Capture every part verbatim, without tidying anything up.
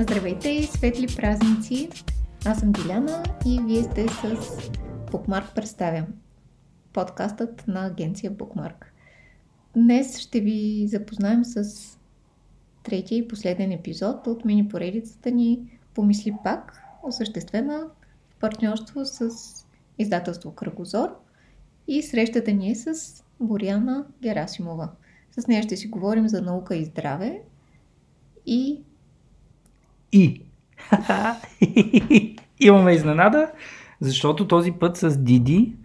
Здравейте и светли празници! Аз съм Диляна и вие сте с Bookmark представя, подкастът на агенция Bookmark. Днес ще ви запознаем с третия и последен епизод от мини поредицата ни Помисли пак, осъществена в партньорство с издателство Кръгозор, и срещата ни е с Боряна Герасимова. С нея ще си говорим за наука и здраве и... И! Имаме изненада, защото този път с Диди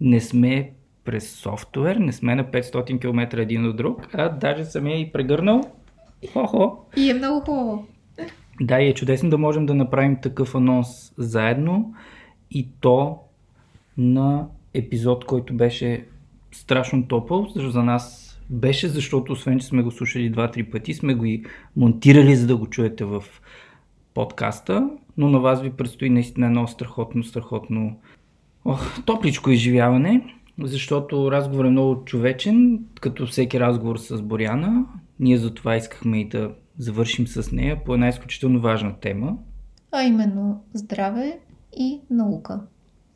не сме през софтуер, не сме на петстотин километра един от друг, а даже съм я и прегърнал. Хо-хо. И е много хубаво. Да, и е чудесно да можем да направим такъв анонс заедно, и то на епизод, който беше страшно топъл за нас. Беше, защото освен, че сме го слушали два-три пъти, сме го и монтирали, за да го чуете в подкаста, но на вас ви предстои наистина едно страхотно, страхотно ох, топличко изживяване, защото разговор е много човечен, като всеки разговор с Боряна. Ние затова искахме и да завършим с нея по една изключително важна тема. А именно здраве и наука.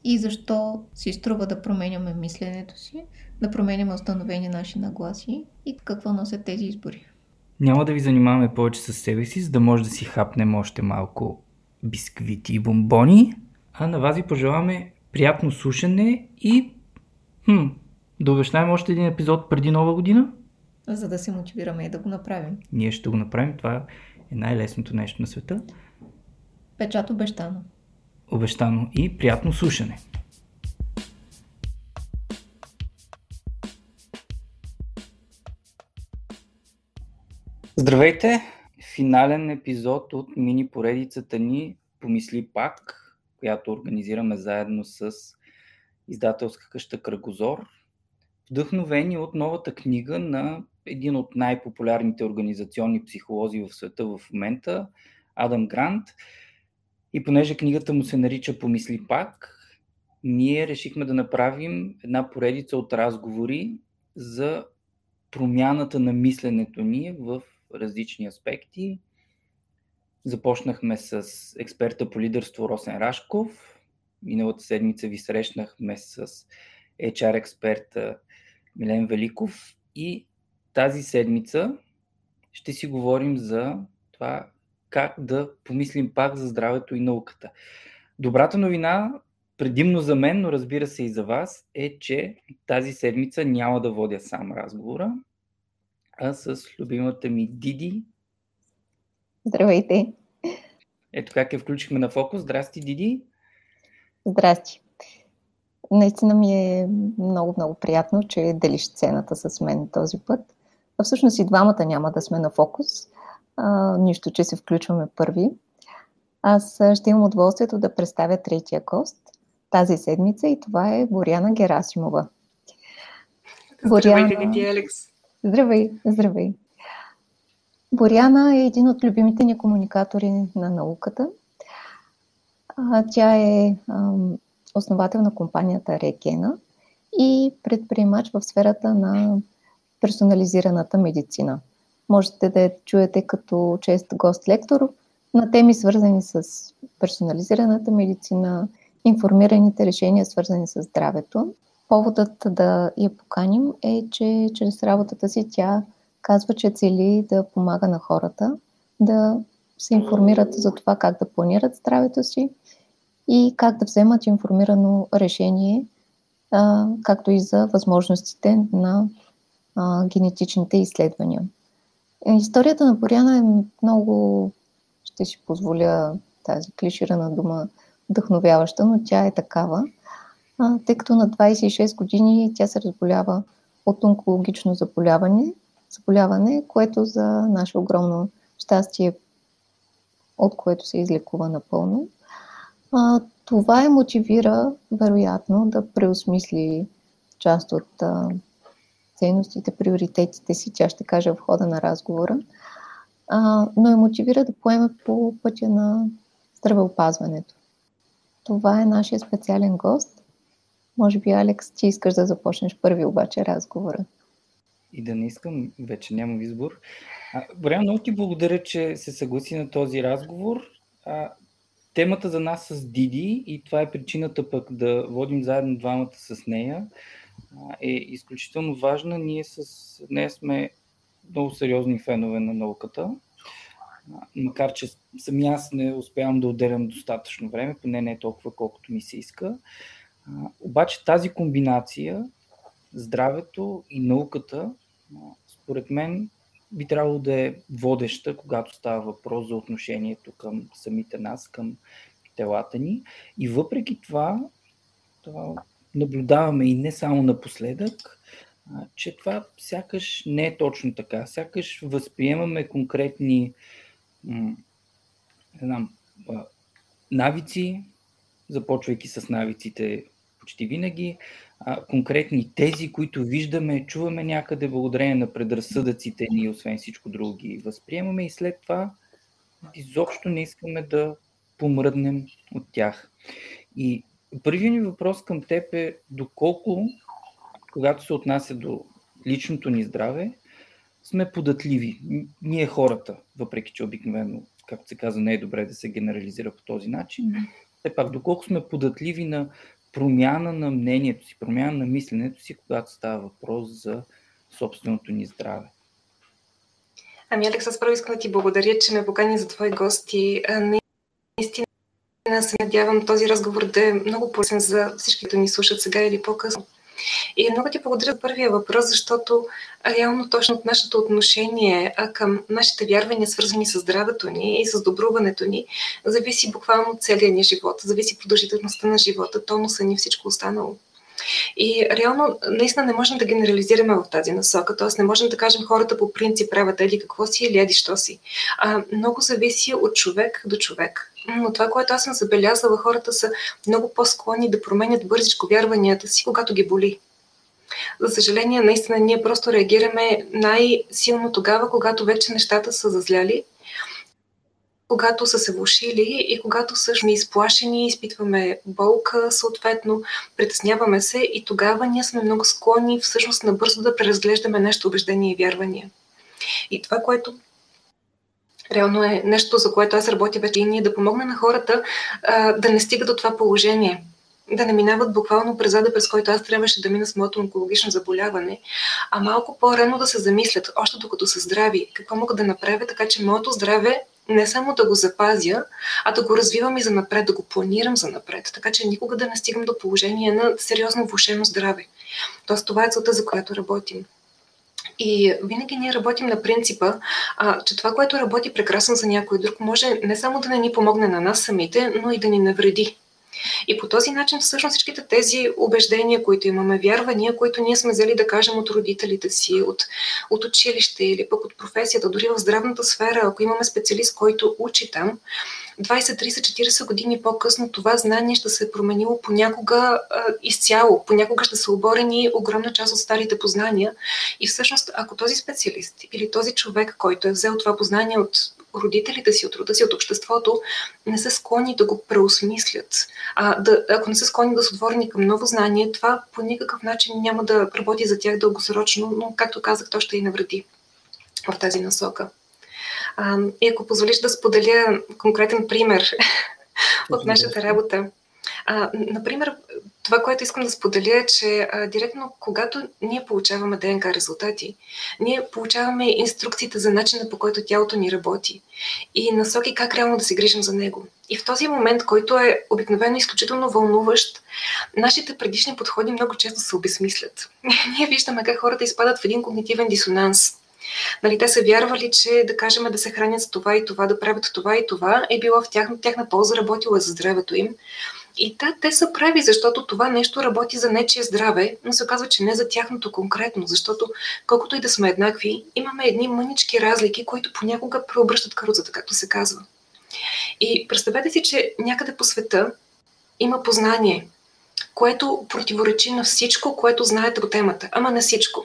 И защо си струва да променяме мисленето си, да променяме установени наши нагласи и какво носят тези избори. Няма да ви занимаваме повече с себе си, за да може да си хапнем още малко бисквити и бомбони, а на вас ви пожелаваме приятно слушане и хм, да обещаем още един епизод преди Нова година. За да се мотивираме и да го направим. Ние ще го направим, това е най-лесното нещо на света. Печат обещано. Обещано и приятно слушане! Здравейте! Финален епизод от мини поредицата ни Помисли пак, която организираме заедно с издателска къща Кръгозор, вдъхновени от новата книга на един от най-популярните организационни психолози в света в момента, Адам Грант. И понеже книгата му се нарича Помисли пак, ние решихме да направим една поредица от разговори за промяната на мисленето ни в различни аспекти. Започнахме с експерта по лидерство Росен Рашков. Миналата седмица ви срещнахме с Ейч Ар експерта Милен Великов. И тази седмица ще си говорим за това как да помислим пак за здравето и науката. Добрата новина, предимно за мен, но разбира се и за вас, е, че тази седмица няма да водя сам разговора, а с любимата ми Диди. Здравейте! Ето как я включихме на фокус. Здрасти, Диди! Здрасти! Наистина ми е много-много приятно, че делиш сцената с мен този път. А всъщност и двамата няма да сме на фокус. А, нищо, че се включваме първи. Аз ще имам удоволствието да представя третия гост тази седмица и това е Боряна Герасимова. Здравейте, Боряна... Алекс! Здравей, здравей! Боряна е един от любимите ни комуникатори на науката. А, тя е ам, основател на компанията Re:Gena и предприемач в сферата на персонализираната медицина. Можете да я чуете като чест гост-лектор на теми, свързани с персонализираната медицина, информираните решения, свързани с здравето. Поводът да я поканим е, че чрез работата си тя казва, че цели да помага на хората да се информират за това как да планират здравето си и как да вземат информирано решение, както и за възможностите на генетичните изследвания. Историята на Боряна е много, ще си позволя тази клиширана дума, вдъхновяваща, но тя е такава, тъй като на двадесет и шест години тя се разболява от онкологично заболяване, заболяване, което за наше огромно щастие, от което се излекува напълно. Това я мотивира, вероятно, да преосмисли част от ценностите, приоритетите си, тя ще каже в хода на разговора, а, но я мотивира да поеме по пътя на здравеопазването. Това е нашия специален гост. Може би, Алекс, ти искаш да започнеш първи обаче разговора. и да не искам, вече нямам избор. Боряна, много ти благодаря, че се съгласи на този разговор. А, темата за нас с Диди, и това е причината пък да водим заедно двамата с нея, е изключително важна. Ние с нея сме много сериозни фенове на науката, макар че сами аз не успявам да отделям достатъчно време, поне не толкова, колкото ми се иска. А, обаче тази комбинация, здравето и науката, според мен, би трябвало да е водеща, когато става въпрос за отношението към самите нас, към телата ни. И въпреки това, това наблюдаваме и не само напоследък, че това сякаш не е точно така. Сякаш възприемаме конкретни не знам, навици, започвайки с навиците почти винаги, конкретни тези, които виждаме, чуваме някъде благодарение на предразсъдъците ни, освен всичко друго ги възприемаме и след това изобщо не искаме да помръднем от тях. И първият ни въпрос към теб е доколко, когато се отнася до личното ни здраве, сме податливи. Ние хората, въпреки че обикновено, както се казва, не е добре да се генерализира по този начин, все пак доколко сме податливи на промяна на мнението си, промяна на мисленето си, когато става въпрос за собственото ни здраве. Ами, Алекс, аз първо искам да ти благодаря, че ме покани за твои гости. Наистина се надявам този разговор да е много полезен за всички, които ни слушат сега или по-късно. И много ти благодаря за първия въпрос, защото реално точно от нашето отношение към нашите вярвания, свързани с здравето ни и с добруването ни, зависи буквално целия ни живот, зависи продължителността на живота, тонуса ни, всичко останало. И реално наистина не можем да генерализираме в тази насока, т.е. не можем да кажем хората по принцип правят еди какво си или еди що си. А, много зависи от човек до човек. Но това, което аз съм забелязала, хората са много по-склонни да променят бързичко вярванията си, когато ги боли. За съжаление, наистина ние просто реагираме най-силно тогава, когато вече нещата са зазляли, когато са се влошили и когато всъщност сме изплашени, изпитваме болка, съответно, притесняваме се и тогава ние сме много склонни всъщност набързо да преразглеждаме нашите убеждения и вярвания. И това, което реално е нещо, за което аз работя вече и ние да помогна на хората а, да не стига до това положение, да не минават буквално през ада, през който аз трябваше да мина с моето онкологично заболяване, а малко по-рано да се замислят, още докато са здрави, какво мога да направя, така че моето здраве не само да го запазя, а да го развивам и за напред, да го планирам за напред, така че никога да не стигам до положение на сериозно влошено здраве. Тоест това е целта, за която работим. И винаги ние работим на принципа, а, че това, което работи прекрасно за някой друг, може не само да не ни помогне на нас самите, но и да ни навреди. И по този начин всъщност всичките тези убеждения, които имаме, вярвания, които ние сме взели да кажем от родителите си, от, от училище или пък от професията, дори в здравната сфера, ако имаме специалист, който учи там, двайсет, трийсет, четирийсет години по-късно това знание ще се е променило понякога а, изцяло, понякога ще са оборени огромна част от старите познания и всъщност ако този специалист или този човек, който е взел това познание от родителите си, от рода си, от обществото, не са склонни да го преосмислят. А, да, ако не са склонни да са отворени към ново знание, това по никакъв начин няма да работи за тях дългосрочно, но, както казах, то ще и навреди в тази насока. А, и ако позволиш да споделя конкретен пример от нашата работа. А, например, това, което искам да споделя е, че а, директно когато ние получаваме Д Н К резултати, ние получаваме инструкциите за начина, по който тялото ни работи и насоки как реално да се грижим за него. И в този момент, който е обикновено изключително вълнуващ, нашите предишни подходи много често се обезмислят. Ние виждаме как хората изпадат в един когнитивен дисонанс. Нали, те са вярвали, че да кажем да се хранят с това и това, да правят това и това, е било в тяхна, тяхна полза, работила за здравето им. И да, те са прави, защото това нещо работи за нечие здраве, но се оказва, че не за тяхното конкретно, защото колкото и да сме еднакви, имаме едни мънички разлики, които понякога преобръщат каруцата, както се казва. И представете си, че някъде по света има познание, което противоречи на всичко, което знаете по темата, ама на всичко.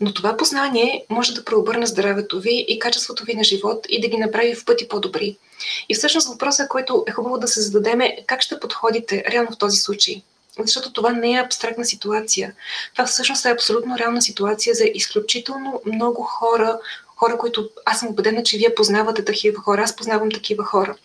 Но това познание може да преобърне здравето ви и качеството ви на живот и да ги направи в пъти по-добри. И всъщност въпросът, който е хубаво да се зададем, е как ще подходите реално в този случай. Защото това не е абстрактна ситуация. Това всъщност е абсолютно реална ситуация за изключително много хора, хора, които аз съм убедена, че вие познавате такива хора, аз познавам такива хора,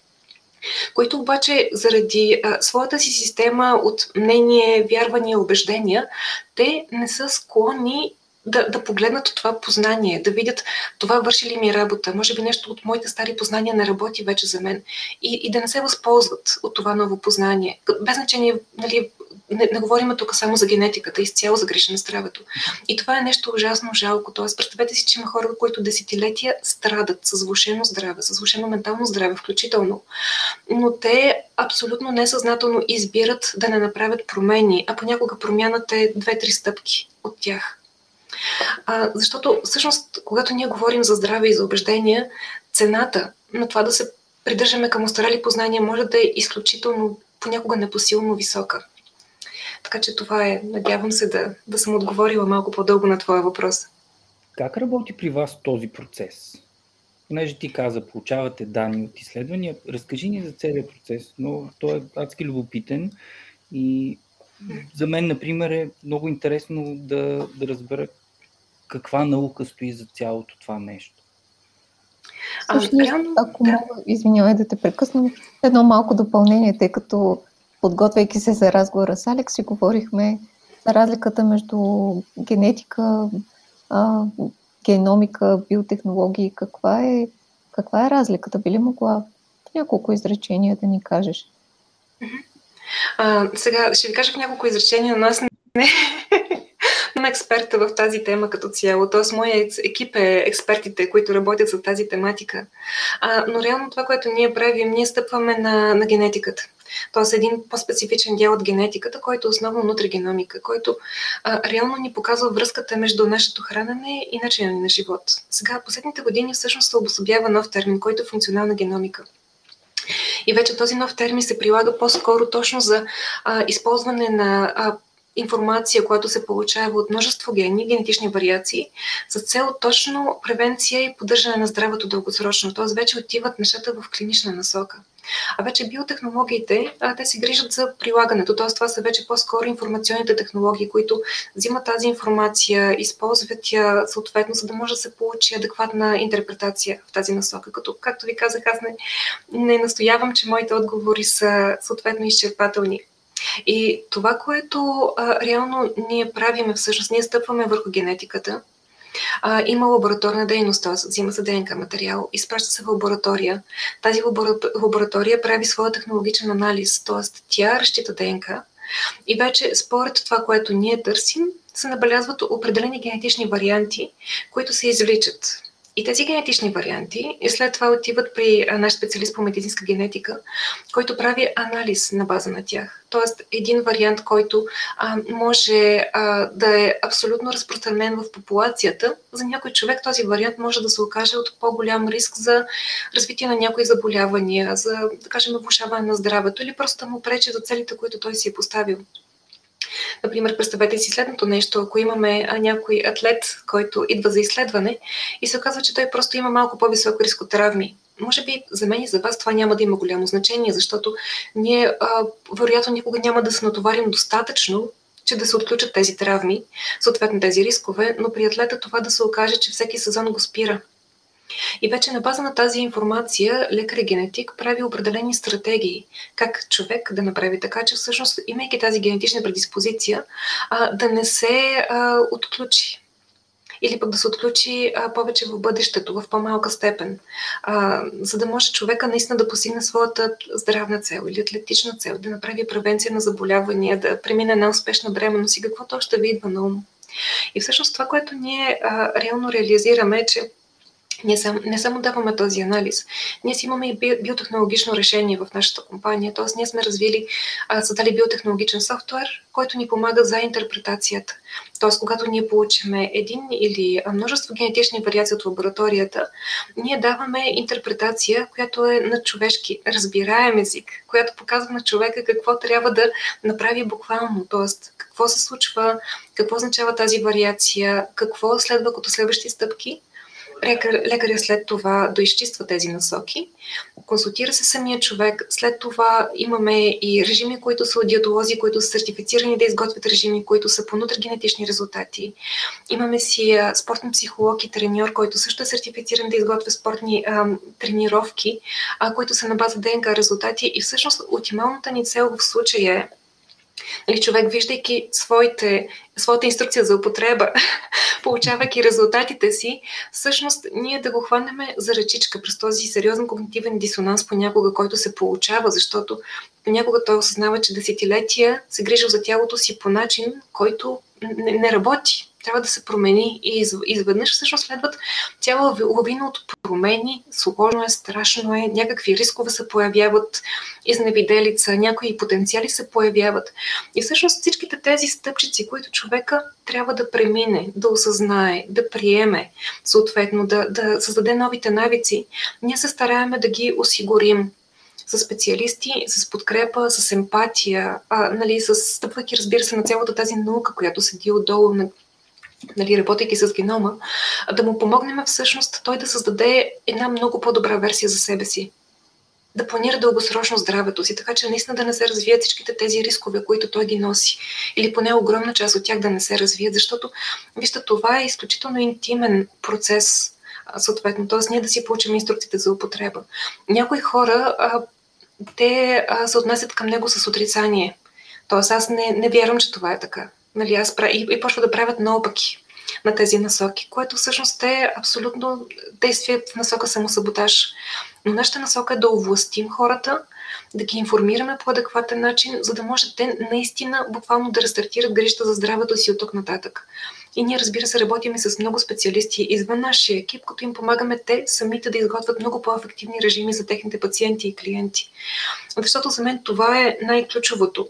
които обаче заради а, своята си система от мнение, вярвания, убеждения, те не са склонни да, да погледнат от това познание, да видят това върши ли ми работа, може би нещо от моите стари познания не работи вече за мен и, и да не се възползват от това ново познание. Без значение, нали, не, не говорим тук само за генетиката, изцяло за грешене на здравето. И това е нещо ужасно жалко. Тоест, представете си, че има хора, които десетилетия страдат с влошено здраве, с влошено ментално здраве включително, но те абсолютно несъзнателно избират да не направят промени, а понякога промяната е две-три стъпки от тях. А, защото всъщност, когато ние говорим за здраве и за убеждения, цената на това да се придържаме към остарели познания може да е изключително, понякога непосилно висока. Така че това е, надявам се да, да съм отговорила малко по-дълго на твоя въпрос. Как работи при вас този процес? Понеже ти каза, получавате данни от изследвания, разкажи ни за целия процес, но той е адски любопитен и за мен, например, е много интересно да, да разбера каква наука стои за цялото това нещо. А, Слушай, а... ако мога, извинявай да те прекъсна, едно малко допълнение, тъй като подготвяйки се за разговора с Алекс, си говорихме за разликата между генетика, а, геномика, биотехнологии. Каква е, каква е разликата? Би ли могла няколко изречения да ни кажеш? А, сега ще ви кажа в няколко изречения, но аз не съм експерта в тази тема като цяло. Тоест, моя екип е експертите, които работят за тази тематика. А, но реално това, което ние правим, ние стъпваме на, на генетиката. Тоест един по-специфичен дял от генетиката, който е основно нутригеномика, който а, реално ни показва връзката между нашето хранене и начина ни на живот. Сега, последните години всъщност се обособява нов термин, който е функционална геномика. И вече този нов термин се прилага по-скоро точно за а, използване на а, информация, която се получава от множество гени, генетични вариации, с цел точно превенция и поддържане на здравето дългосрочно. Тоест вече отиват нещата в клинична насока. А вече биотехнологиите, а, те се грижат за прилагането. Тоест това са вече по-скоро информационните технологии, които взимат тази информация, използват я съответно, за да може да се получи адекватна интерпретация в тази насока. Като, както ви казах, аз не, не настоявам, че моите отговори са съответно изчерпателни. И това, което а, реално ние правиме, всъщност ние стъпваме върху генетиката. А, има лабораторна дейност, т.е. взима се Д Н К материал, изпраща се в лаборатория. Тази лаборатория прави своя технологичен анализ, т.е. тя разчита Д Н К и вече според това, което ние търсим, се набелязват определени генетични варианти, които се извличат. И тези генетични варианти и след това отиват при наш специалист по медицинска генетика, който прави анализ на база на тях. Тоест един вариант, който а, може а, да е абсолютно разпространен в популацията, за някой човек този вариант може да се окаже от по-голям риск за развитие на някои заболявания, за, да кажем, влошаване на здравето или просто да му пречи за целите, които той си е поставил. Например, представете си следното нещо, ако имаме някой атлет, който идва за изследване и се оказва, че той просто има малко по-висок риск от травми. Може би за мен и за вас това няма да има голямо значение, защото ние а, вероятно никога няма да се натоварим достатъчно, че да се отключат тези травми, съответно тези рискове, но при атлета това да се окаже, че всеки сезон го спира. И вече на база на тази информация лекар-генетик прави определени стратегии, как човек да направи така, че всъщност, имайки тази генетична предиспозиция, да не се отключи. Или пък да се отключи повече в бъдещето, в по-малка степен, за да може човека наистина да постигне своята здравна цел или атлетична цел, да направи превенция на заболявания, да премине на успешна бременност и какво то ще ви идва на ум. И всъщност това, което ние реално реализираме е, че Ние сам, не само даваме този анализ, ние си имаме и биотехнологично решение в нашата компания, т.е. ние сме развили, създали биотехнологичен софтуер, който ни помага за интерпретацията. Т.е. когато ние получиме един или множество генетични вариации от лабораторията, ние даваме интерпретация, която е на човешки, разбираем език, която показва на човека какво трябва да направи буквално, т.е. какво се случва, какво означава тази вариация, какво следва като следващи стъпки. лекар, лекаря след това доизчиства тези насоки, консултира се самия човек, след това имаме и режими, които са от диетолози, които са сертифицирани да изготвят режими, които са по нутригенетични резултати. Имаме си спортен психолог и треньор, който също е сертифициран да изготвя спортни а, тренировки, а, които са на база ДНК резултати, и всъщност оптималната ни цел в случая е човек, виждайки своите, своята инструкция за употреба, получавайки резултатите си, всъщност ние да го хванем за ръчичка през този сериозен когнитивен дисонанс понякога, който се получава, защото понякога той осъзнава, че десетилетия се грижил за тялото си по начин, който не, не работи. Трябва да се промени и изведнъж всъщност следват цяла лавина от промени. Сложно е, страшно е, някакви рискове се появяват, изневиделица, някои потенциали се появяват. И всъщност всичките тези стъпчици, които човека трябва да премине, да осъзнае, да приеме, съответно да, да създаде новите навици, ние се стараем да ги осигурим с специалисти, с подкрепа, с емпатия, а, нали, с стъпвайки, разбира се, на цялата тази наука, която седи отдолу на, нали, работейки с генома, да му помогнем всъщност той да създаде една много по-добра версия за себе си. Да планира дългосрочно здравето си, така че наистина да не се развият всичките тези рискове, които той ги носи. Или поне огромна част от тях да не се развият, защото, вижте, това е изключително интимен процес, съответно. Тоест ние да си получим инструкциите за употреба. Някои хора, а, те а, се отнасят към него с отрицание. Тоест аз не, не вярвам, че това е така. Нали, аз прав... и, и почва да правят наопаки на тези насоки, което всъщност е абсолютно действие в насока самосаботаж. Но нашата насока е да овластим хората, да ги информираме по адекватен начин, за да може те наистина буквално да рестартират грижата за здравето си от тук нататък. И ние, разбира се, работим и с много специалисти извън нашия екип, като им помагаме те самите да изготвят много по-ефективни режими за техните пациенти и клиенти. Защото за мен това е най-ключовото,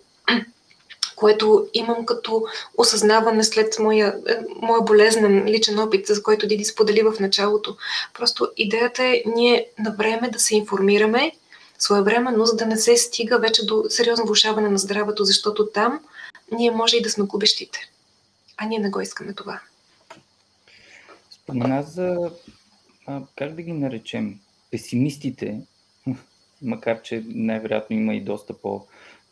което имам като осъзнаване след моя, моя болезнен личен опит, за който Диди сподели в началото. Просто идеята е ние на време да се информираме своевременно, за да не се стига вече до сериозно влошаване на здравето, защото там ние може и да сме губещите. А ние не го искаме това. Спомена за, а, как да ги наречем, песимистите, макар че най-вероятно има и доста по-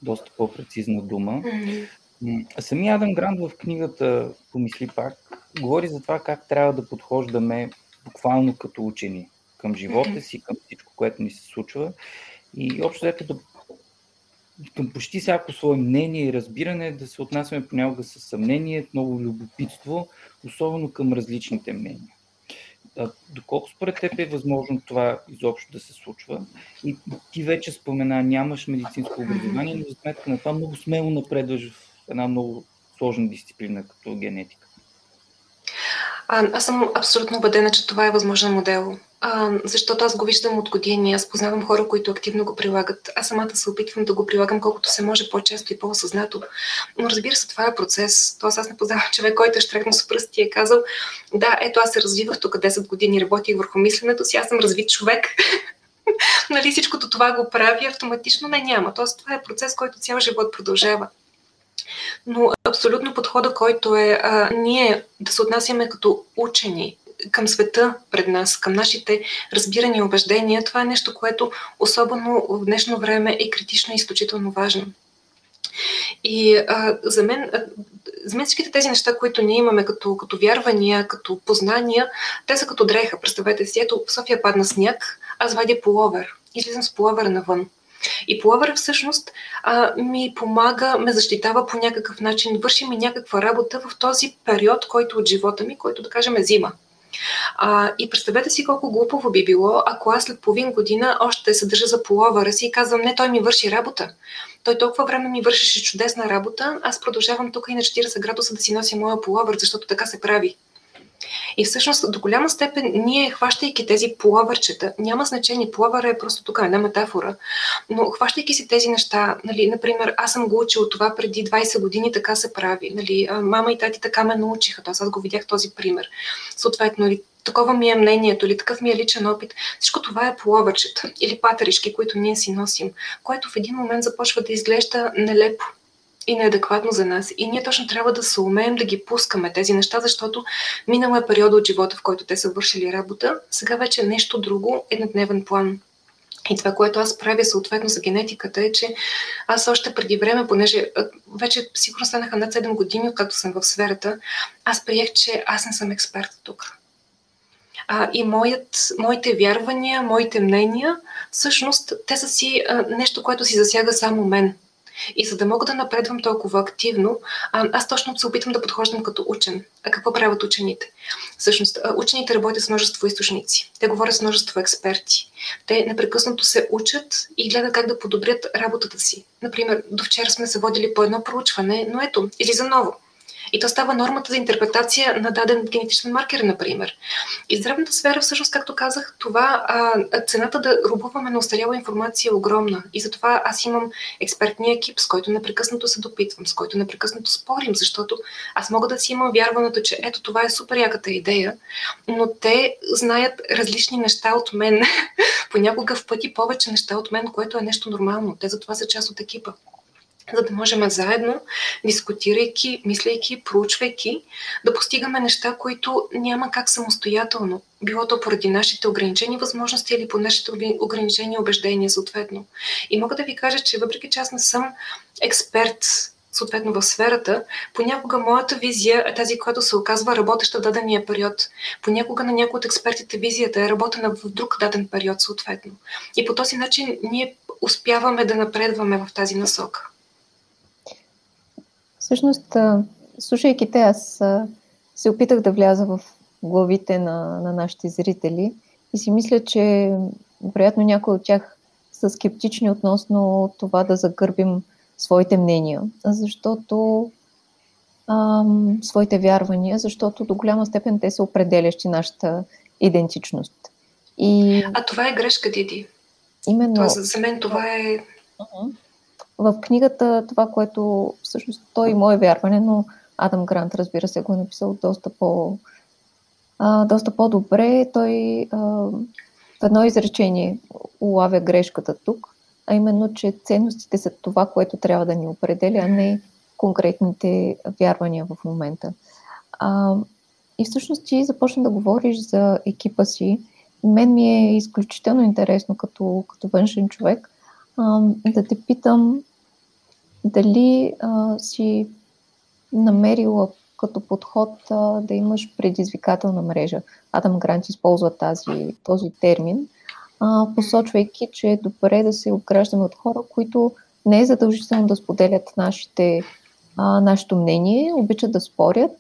доста по-прецизна дума. Mm-hmm. Самия Адам Грант в книгата "Помисли пак" говори за това как трябва да подхождаме буквално като учени към живота си, към всичко, което ни се случва. И общо взето да, към почти всяко свое мнение и разбиране да се отнасяме понякога с съмнение, много любопитство, особено към различните мнения. Доколко според теб е възможно това изобщо да се случва? И ти вече спомена, нямаш медицинско образование, но за сметка на това много смело напредваш в една много сложна дисциплина като генетика. А, аз съм абсолютно убедена, че това е възможен модел. А, защото аз го виждам от години, аз познавам хора, които активно го прилагат. Аз самата се опитвам да го прилагам колкото се може по-често и по-осъзнато. Но разбира се, това е процес. Тоест аз не познавам човек, който е щрекнал с пръсти и е казал: да, ето аз се развивах тук десет години, работих върху мисленето си, аз съм развит човек. Нали, всичкото това го прави автоматично, не, няма. Тоест това е процес, който цял живот продължава. Но абсолютно подхода, който е а, ние да се отнасяме като учени към света пред нас, към нашите разбирания и убеждения, това е нещо, което особено в днешно време е критично и изключително важно. И а, за мен, а, за мен всичките тези неща, които ние имаме като, като вярвания, като познания, те са като дреха. Представете си, ето в София падна сняг, аз вадя пуловер, излизам с пуловера навън. И пуловера всъщност а, ми помага, ме защитава по някакъв начин, върши ми някаква работа в този период, който от живота ми, който да кажем е зима. А, и представете си колко глупаво би било, ако аз след половин година още се държа за пуловера си и казвам: не, той ми върши работа. Той толкова време ми вършеше чудесна работа, аз продължавам тук и на четиридесет градуса да си нося моя пуловер, защото така се прави. И всъщност до голяма степен ние, хващайки тези пуловърчета, няма значение, пуловър е просто тук една метафора, но хващайки си тези неща, нали, например, аз съм го учил това преди двайсет години, така се прави, нали, мама и тати така ме научиха, т.е. аз го видях този пример, съответно, или такова ми е мнението, или такъв ми е личен опит, всичко това е пуловърчета или патеришки, които ние си носим, което в един момент започва да изглежда нелепо. и неадекватно за нас. И ние точно трябва да се умеем да ги пускаме тези неща, защото минало е периода от живота, в който те са вършили работа. Сега вече е нещо друго, еднодневен план. И това, което аз правя съответно за генетиката е, че аз още преди време, понеже вече сигурно станаха над седем години, откакто съм в сферата, аз приех, че аз не съм експерт тук. А, и моят, моите вярвания, моите мнения, всъщност те са си а, нещо, което си засяга само мен. И за да мога да напредвам толкова активно, аз точно се опитвам да подхождам като учен. А какво правят учените? Всъщност, учените работят с множество източници. Те говорят с множество експерти. Те непрекъснато се учат и гледат как да подобрят работата си. Например, до вчера сме се водили по едно проучване, но ето, излиза ново. И то става нормата за интерпретация на даден генетичен маркер, например. И здравната сфера, всъщност, както казах, това а, цената да рубуваме на остаряла информация е огромна. И затова аз имам експертния екип, с който непрекъснато се допитвам, с който непрекъснато спорим, защото аз мога да си имам вярването, че ето това е супер яката идея, но те знаят различни неща от мен. Понякога в пъти повече неща от мен, което е нещо нормално. Те затова са част от екипа. За да можем заедно, дискутирайки, мислейки, проучвайки, да постигаме неща, които няма как самостоятелно, било то поради нашите ограничени възможности или по нашите ограничени убеждения, съответно. И мога да ви кажа, че въпреки че аз не съм експерт, съответно в сферата, понякога моята визия е тази, която се оказва работеща в дадения период. Понякога на някой от експертите визията е работена в друг даден период, съответно. И по този начин ние успяваме да напредваме в тази насока. Всъщност, слушайки те, аз се опитах да вляза в главите на, на нашите зрители и си мисля, че вероятно някои от тях са скептични относно това да загърбим своите мнения, защото ам, своите вярвания, защото до голяма степен те са определящи нашата идентичност. И... А това е грешка, Диди. Именно. Това, за мен това е... Uh-huh. В книгата това, което всъщност той и мое вярване, но Адам Грант, разбира се, го е написал доста, по, а, доста по-добре. Той а, в едно изречение улавя грешката тук, а именно, че ценностите са това, което трябва да ни определя, а не конкретните вярвания в момента. А, и всъщност ти започна да говориш за екипа си. Мен ми е изключително интересно като, като външен човек да те питам дали а, си намерила като подход а, да имаш предизвикателна мрежа. Адам Грант използва тази, този термин, а, посочвайки, че е добре да се обграждаме от хора, които не е задължително да споделят нашите, а, нашето мнение, обичат да спорят,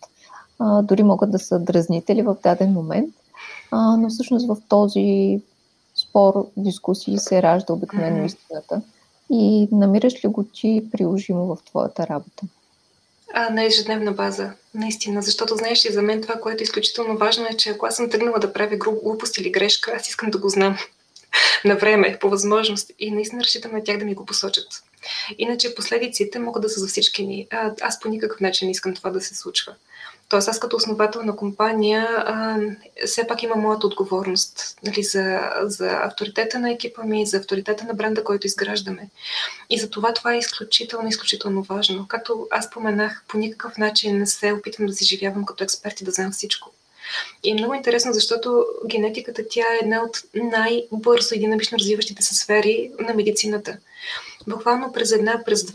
а, дори могат да са дразнители в даден момент, а, но всъщност в този спор, дискусии се ражда обикновено истината. И намираш ли го ти приложимо в твоята работа? А, на ежедневна база, наистина. Защото, знаеш ли, за мен това, което е изключително важно е, че ако аз съм тръгнала да правя глупост или грешка, аз искам да го знам на време, по възможност. И наистина разчитам на тях да ми го посочат. Иначе последиците могат да са за всички ни. А, аз по никакъв начин не искам това да се случва. Тоест, аз като основател на компания а, все пак имам моята отговорност, нали, за, за авторитета на екипа ми, за авторитета на бранда, който изграждаме. И за това това е изключително, изключително важно. Както аз споменах, по никакъв начин не се опитвам да си живявам като експерт и да знам всичко. И е много интересно, защото генетиката тя е една от най-бързо и динамично развиващите се сфери на медицината. Буквално през една, през два,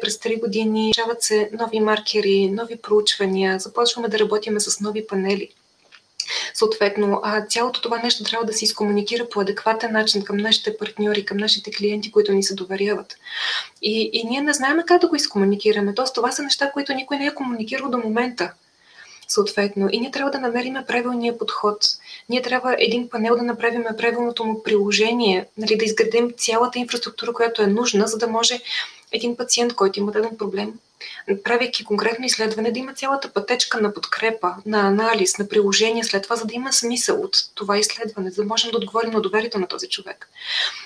през три години решават се нови маркери, нови проучвания, започваме да работим с нови панели. Съответно, цялото това нещо трябва да се изкомуникира по адекватен начин към нашите партньори, към нашите клиенти, които ни се доверяват. И, и ние не знаем как да го изкомуникираме. Тоест, това са неща, които никой не е комуникирал до момента. Съответно, и ние трябва да намерим правилния подход. Ние трябва един панел да направим правилното му приложение, нали, да изградим цялата инфраструктура, която е нужна, за да може един пациент, който има даден проблем, правейки конкретно изследване, да има цялата пътечка на подкрепа, на анализ, на приложение след това, за да има смисъл от това изследване, за да можем да отговорим на доверието на този човек.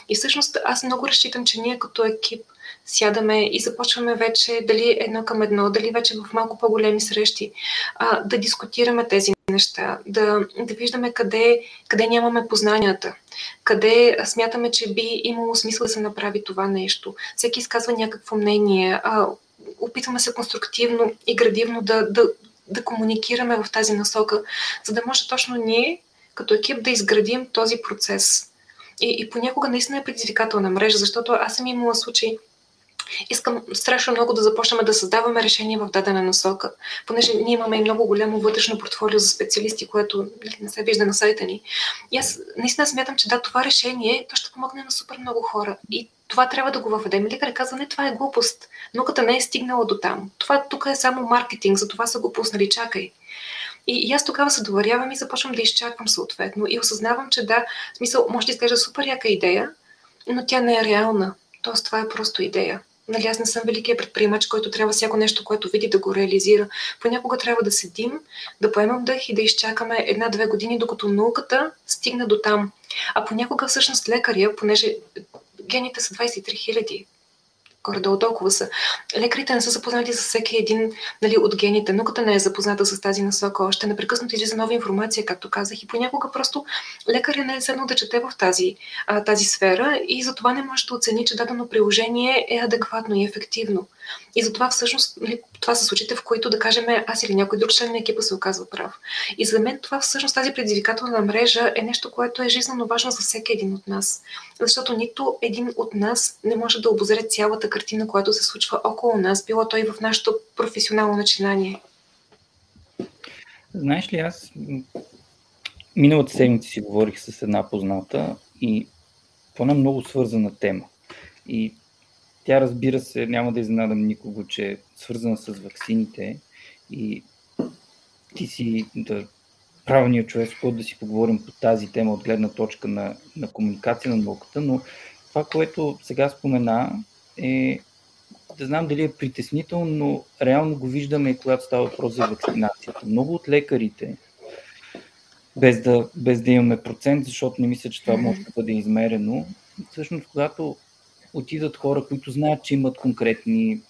И всъщност аз много разчитам, че ние като екип сядаме и започваме вече, дали едно към едно, дали вече в малко по-големи срещи, а, да дискутираме тези неща, да, да виждаме къде, къде нямаме познанията, къде смятаме, че би имало смисъл да се направи това нещо. Всеки изказва някакво мнение, а, опитваме се конструктивно и градивно да, да, да комуникираме в тази насока, за да може точно ние, като екип, да изградим този процес. И, и понякога наистина е предизвикателна мрежа, защото аз съм имала случай, искам страшно много да започнем да създаваме решения в дадена насока, понеже ние имаме и много голямо вътрешно портфолио за специалисти, което не се вижда на сайта ни. И аз наистина смятам, че да, това решение, то ще помогне на супер много хора. И това трябва да го въведем. Лекарят казва, не, това е глупост. Науката не е стигнала до там. Това тук е само маркетинг, за това са го пуснали, чакай. И, и аз тогава се доварявам и започвам да изчаквам съответно. И осъзнавам, че да, в смисъл, може да изглежда супер яка идея, но тя не е реална. Тоест, това е просто идея. Нали, аз не съм великият предприемач, който трябва всяко нещо, което види, да го реализира. Понякога трябва да седим, да поемам дъх и да изчакаме една-две години, докато науката стигне до там. А понякога всъщност лекаря, понеже гените са двадесет и три хиляди, горе-долу толкова са, лекарите не са запознати с всеки един, нали, от гените. Науката не е запозната с тази насока още. Непрекъснато излиза нова информация, както казах. И понякога просто лекаря не е седнал да чете в тази, а, тази сфера и затова не може да оцени, че дадено приложение е адекватно и ефективно. И затова всъщност, нали, това са случаите, в които да кажем аз или някой друг член на екипа се оказва прав. И за мен това всъщност, тази предизвикателна мрежа е нещо, което е жизненно важно за всеки един от нас. Защото нито един от нас не може да обозре цялата картина, която се случва около нас, било то и в нашето професионално начинание. Знаеш ли, аз миналата седмица си говорих с една позната и по една много свързана тема. И тя, разбира се, няма да изненадам никого, че е свързана с ваксините и ти си да, правилният човек, с който да си поговорим по тази тема от гледна точка на, на комуникация на науката, но това, което сега спомена, е да знам дали е притеснително, но реално го виждаме, когато става въпрос за вакцинацията. Много от лекарите, без да, без да имаме процент, защото не мисля, че това може да бъде измерено, всъщност когато отидат хора, които знаят, че имат конкретни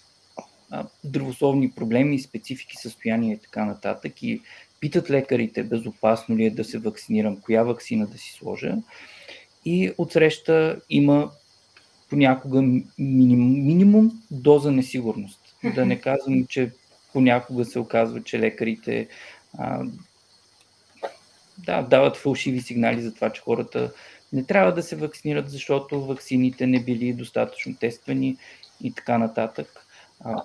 а, здравословни проблеми, специфики, състояния и така нататък и питат лекарите безопасно ли е да се вакцинирам, коя вакцина да си сложа и отсреща има понякога минимум, минимум доза несигурност. Да не казвам, че понякога се оказва, че лекарите а, да, дават фалшиви сигнали за това, че хората не трябва да се вакцинират, защото ваксините не били достатъчно тествани и така нататък. А,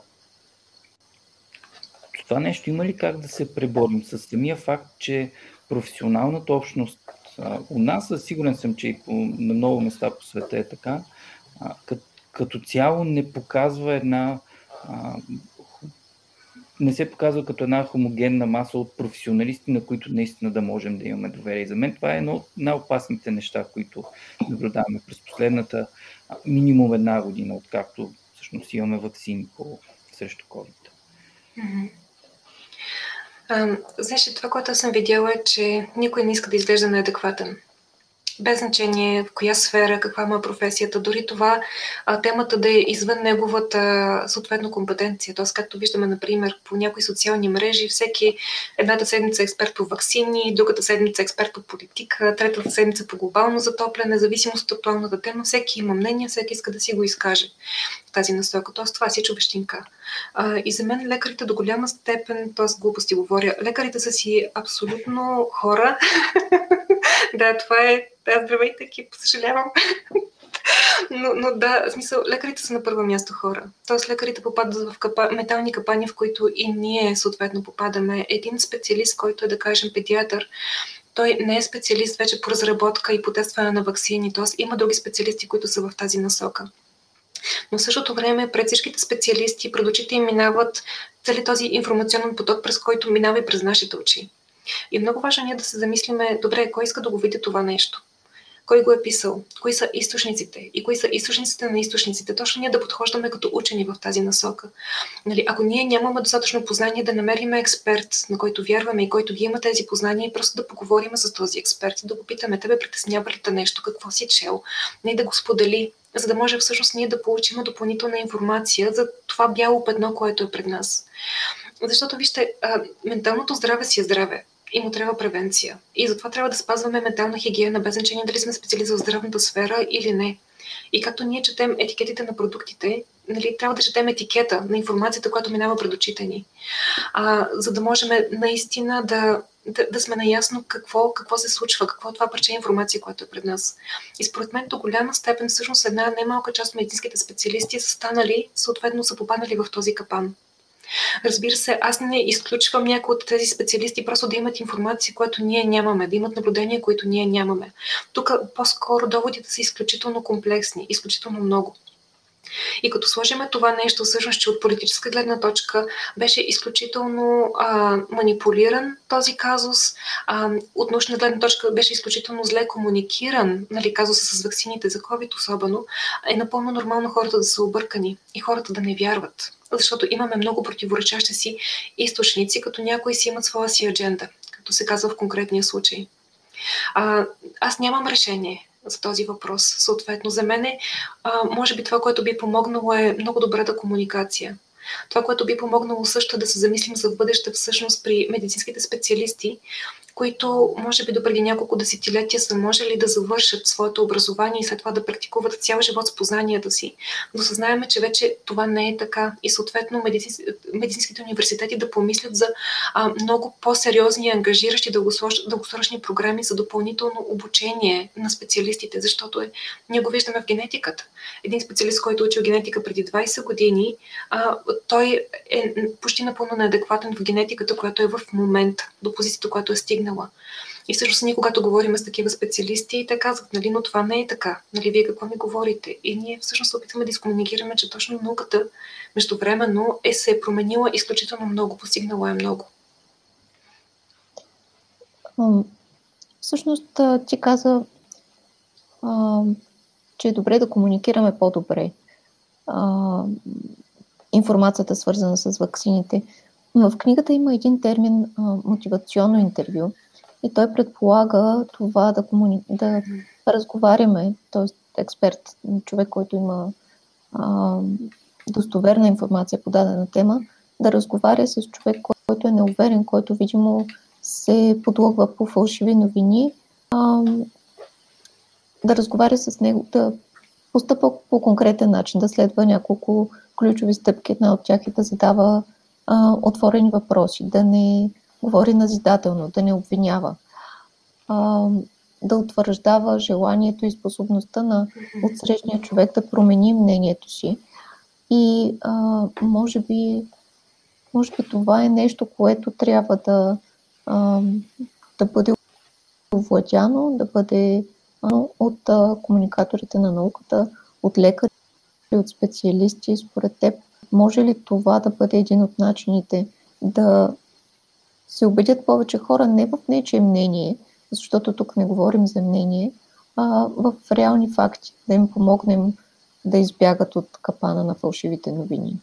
това нещо има ли как да се преборим с самия факт, че професионалната общност а, у нас, сигурен съм, че и по, на много места по света е така, а, кът, като цяло не показва една а, не се показва като една хомогенна маса от професионалисти, на които наистина да можем да имаме доверие. За мен това е едно от най-опасните неща, които наблюдаваме през последната минимум една година, откакто всъщност имаме ваксини срещу COVID. Mm-hmm. А, знаеш, това, което съм видяла е, че никой не иска да изглежда неадекватен. Без значение в коя сфера, каква му е професията, дори това а, темата да е извън неговата съответно компетенция. Тоест, както виждаме, например, по някои социални мрежи, всеки едната седмица е експерт по ваксини, другата седмица е експерт по политика, третата седмица по глобално затопляне, зависимост от актуалната тема, всеки има мнение, всеки иска да си го изкаже в тази насока. Тоест, това си човещинка. А, и за мен лекарите до голяма степен, т.е. глупости говоря, лекарите са си абсолютно хора. Да, това е. Да, здравейте, екип, съжалявам. Но, но да, в смисъл, лекарите са на първо място хора. Тоест лекарите попадат в капа, метални капани, в които и ние съответно попадаме. Един специалист, който е, да кажем, педиатър, той не е специалист вече по разработка и по тестване на ваксини. Тоест има други специалисти, които са в тази насока. Но в същото време пред всичките специалисти, пред очите им минават цели този информационен поток, през който минава и през нашите очи. И много важно ние да се замислиме, добре, кой иска да го види това нещо? Кой го е писал, кои са източниците и кои са източниците на източниците. Точно ние да подхождаме като учени в тази насока. Нали, ако ние нямаме достатъчно познание да намерим експерт, на който вярваме и който ги има тези познания и просто да поговорим с този експерт, да попитаме, тебе притеснява ли нещо, какво си чел, не да го сподели, за да може всъщност ние да получим допълнителна информация за това бяло петно, което е пред нас. Защото вижте, а, менталното здраве си е здраве. И му трябва превенция. И затова трябва да спазваме ментална хигиена, без значение дали сме специалисти в здравната сфера или не. И както ние четем етикетите на продуктите, нали, трябва да четем етикета на информацията, която минава пред очите ни, а, за да можем наистина да, да, да сме наясно какво, какво се случва, какво е това парче информация, което е пред нас. И според мен до голяма степен всъщност една немалка част от медицинските специалисти са станали, съответно са попаднали в този капан. Разбира се, аз не изключвам някои от тези специалисти просто да имат информация, която ние нямаме, да имат наблюдения, които ние нямаме. Тук по-скоро доводите са изключително комплексни, изключително много. И като сложим това нещо, всъщност, че от политическа гледна точка беше изключително а, манипулиран този казус, а, от научна гледна точка беше изключително зле комуникиран, нали, казуса с ваксините за ковид особено, е напълно нормално хората да са объркани и хората да не вярват. Защото имаме много противоречащи си източници, като някои си имат своя си адженда, като се казва в конкретния случай. А, аз нямам решение за този въпрос. Съответно, за мен е, може би това, което би помогнало е много добрата комуникация. Това, което би помогнало също е да се замислим за бъдеще всъщност при медицинските специалисти, които може би допреди няколко десетилетия са можели да завършат своето образование и след това да практикуват цял живот с познанията си. Но съзнаеме, че вече това не е така и съответно медицинс... медицинските университети да помислят за а, много по-сериозни, ангажиращи дългосрочни програми за допълнително обучение на специалистите, защото е... ние го виждаме в генетиката. Един специалист, който учил генетика преди двайсет години, а, той е почти напълно неадекватен в генетиката, която е в момента, до позицията, която е стигнала. И всъщност ние, когато говорим с такива специалисти, те казват, нали, но това не е така. Нали, вие какво ми говорите? И ние всъщност опитаме да изкомуникираме, че точно науката междувременно е се е променила изключително много, постигнала е много. Всъщност ти каза, а, че е добре да комуникираме по-добре а, информацията, свързана с ваксините. В книгата има един термин а, мотивационно интервю и той предполага това да, комуни... да разговаряме, т.е. експерт, човек, който има а, достоверна информация по дадена тема, да разговаря с човек, който е неуверен, който видимо се подлъгва по фалшиви новини, а, да разговаря с него, да постъпва по конкретен начин, да следва няколко ключови стъпки, една от тях и да задава отворени въпроси, да не говори назидателно, да не обвинява, да утвърждава желанието и способността на отсрещния човек да промени мнението си. И може би, може би това е нещо, което трябва да, да бъде овладяно, да бъде от комуникаторите на науката, от лекари, от специалисти. Според теб, може ли това да бъде един от начините да се убедят повече хора не в нечие мнение, защото тук не говорим за мнение, а в реални факти, да им помогнем да избягат от капана на фалшивите новини?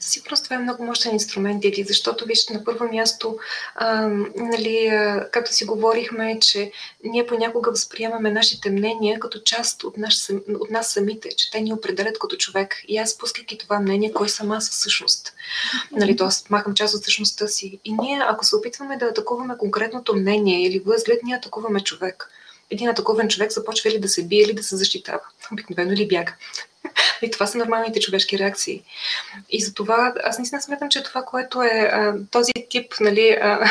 Със сигурност това е много мощен инструмент, Диди, защото вижте, на първо място, а, нали, а, както си говорихме, че ние понякога възприемаме нашите мнения като част от, наш, от нас самите, че те ни определят като човек. И аз, пускайки това мнение, кой съм аз всъщност. Нали, тоест, махам част от същността си. И ние, ако се опитваме да атакуваме конкретното мнение или възглед, ние атакуваме човек. Един атакован човек започва или да се бие, или да се защитава. Обикновено или бяга. И това са нормалните човешки реакции. И затова аз наистина смятам, че това, което е а, този тип, нали, а,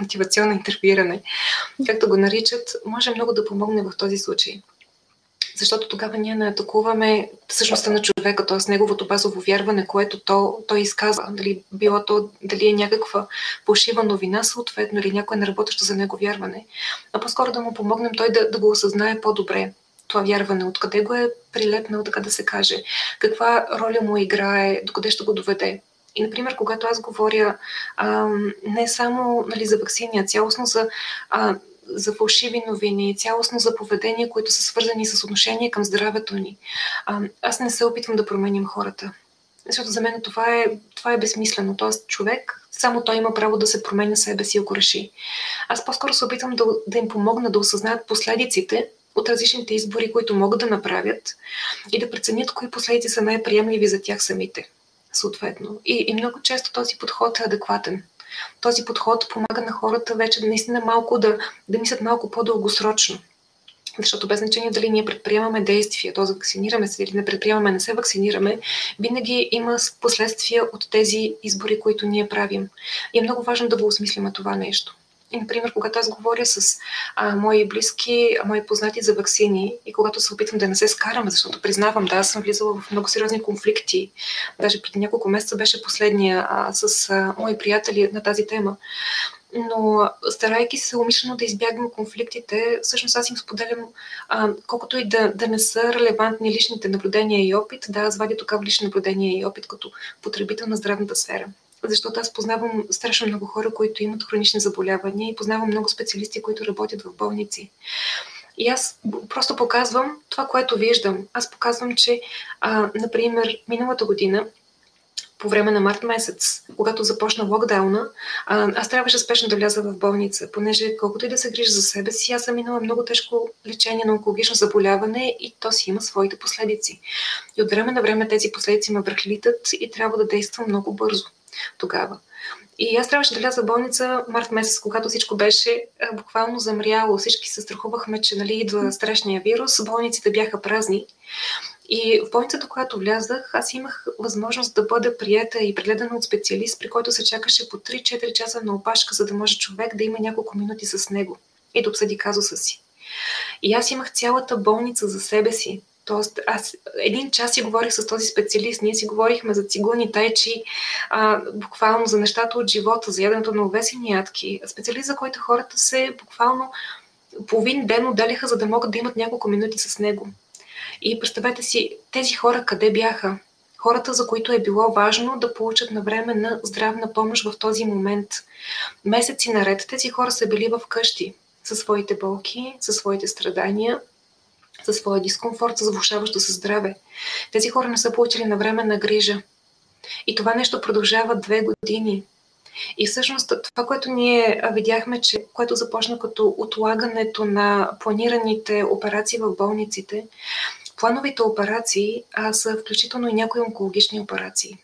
мотивационно интервюиране, както го наричат, може много да помогне в този случай. Защото тогава ние не атакуваме същността на човека, т.е. неговото базово вярване, което то, той изказва. Дали било то, дали е някаква фалшива новина, съответно, или някое неработещо за него вярване. А по-скоро да му помогнем той да, да го осъзнае по-добре това вярване, откъде го е прилепнал, така да се каже, каква роля му играе, докъде ще го доведе. И, например, когато аз говоря а, не само, нали, за ваксини, а цялостно за... А, за фалшиви новини, цялостно за поведение, които са свързани с отношение към здравето ни. А, аз не се опитвам да променим хората. Защото за мен това е, това е безсмислено. Тоест човек, само той има право да се променя себе си, ако реши. Аз по-скоро се опитвам да, да им помогна да осъзнаят последиците от различните избори, които могат да направят и да преценят кои последици са най-приемливи за тях самите. Съответно. И, и много често този подход е адекватен. Този подход помага на хората вече наистина малко да, да мислят малко по-дългосрочно. Защото без значение дали ние предприемаме действия, т.е. вакцинираме се или не предприемаме, не се вакцинираме, винаги има последствия от тези избори, които ние правим. И е много важно да го осмислиме това нещо. И, например, когато аз говоря с а, мои близки, а, мои познати за ваксини и когато се опитвам да не се скараме, защото признавам, да, аз съм влизала в много сериозни конфликти. Даже преди няколко месеца беше последния а, с а, мои приятели на тази тема. Но старайки се умишлено да избягам конфликтите, всъщност аз им споделям, а, колкото и да, да не са релевантни личните наблюдения и опит, да, аз вадя такава лични наблюдения и опит като потребител на здравната сфера. Защото аз познавам страшно много хора, които имат хронични заболявания и познавам много специалисти, които работят в болници. И аз просто показвам това, което виждам. Аз показвам, че, а, например, миналата година, по време на март месец, когато започна локдауна, аз трябваше спешно да вляза в болница, понеже колкото и да се грижа за себе си, аз съм минала много тежко лечение на онкологично заболяване и то си има своите последици. И от време на време тези последици ме връхлитат и трябва да действам много бързо тогава. И аз трябваше да вляза в болница март месец, когато всичко беше а, буквално замряло. Всички се страхувахме, че нали, идва страшния вирус, болниците бяха празни. И в болницата, която влязах, аз имах възможност да бъда приета и прегледана от специалист, при който се чакаше по три-четири часа на опашка, за да може човек да има няколко минути с него и да обсъди казуса си. И аз имах цялата болница за себе си. Тоест, аз един час си говорих с този специалист, ние си говорихме за цигуни, тайчи, а, буквално за нещата от живота, за яденето на овесени ядки. Специалист, за който хората се буквално половин ден отделяха, за да могат да имат няколко минути с него. И представете си, тези хора къде бяха? Хората, за които е било важно да получат навременна здравна помощ в този момент. Месеци наред тези хора са били вкъщи със своите болки, със своите страдания, със своя дискомфорт, със влошаващо се здраве. Тези хора не са получили навременна грижа. И това нещо продължава две години. И всъщност това, което ние видяхме, че, което започна като отлагането на планираните операции в болниците, плановите операции а, са включително и някои онкологични операции.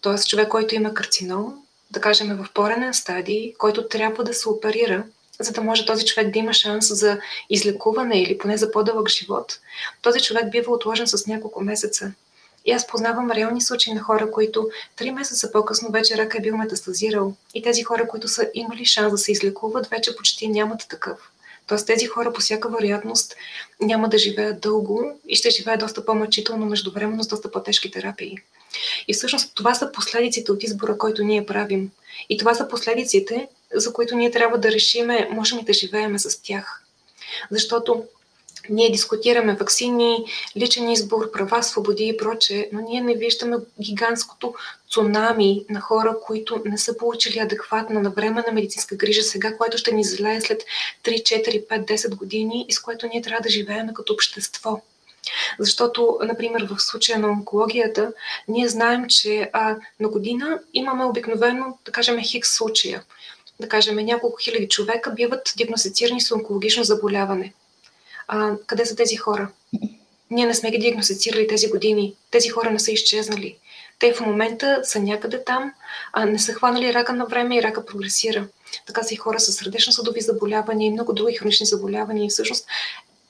Тоест човек, който има карцином, да кажем в по-ранен стадий, който трябва да се оперира, за да може този човек да има шанс за излекуване или поне за по-дълъг живот, този човек бива отложен с няколко месеца. И аз познавам реални случаи на хора, които три месеца по-късно вече рака е бил метастазирал. И тези хора, които са имали шанс да се излекуват, вече почти нямат такъв. Тоест тези хора по всяка вероятност няма да живеят дълго и ще живеят доста по-мъчително междувременно с доста по-тежки терапии. И всъщност това са последиците от избора, който ние правим. И това са последиците, за които ние трябва да решиме, можем ли да живеем с тях. Защото ние дискутираме ваксини, личен избор, права, свободи и прочее, но ние не виждаме гигантското цунами на хора, които не са получили адекватна навременна медицинска грижа сега, което ще ни залее след три, четири, пет, десет години и с което ние трябва да живеем като общество. Защото, например, в случая на онкологията, ние знаем, че а, на година имаме обикновено, да кажем, хикс случая. Да кажем, няколко хиляди човека биват диагностицирани с онкологично заболяване. А, къде са тези хора? Ние не сме ги диагностицирали тези години. Тези хора не са изчезнали. Те в момента са някъде там, а не са хванали рака на време и рака прогресира. Така са и хора с сърдечно-съдови заболявания и много други хронични заболявания. И всъщност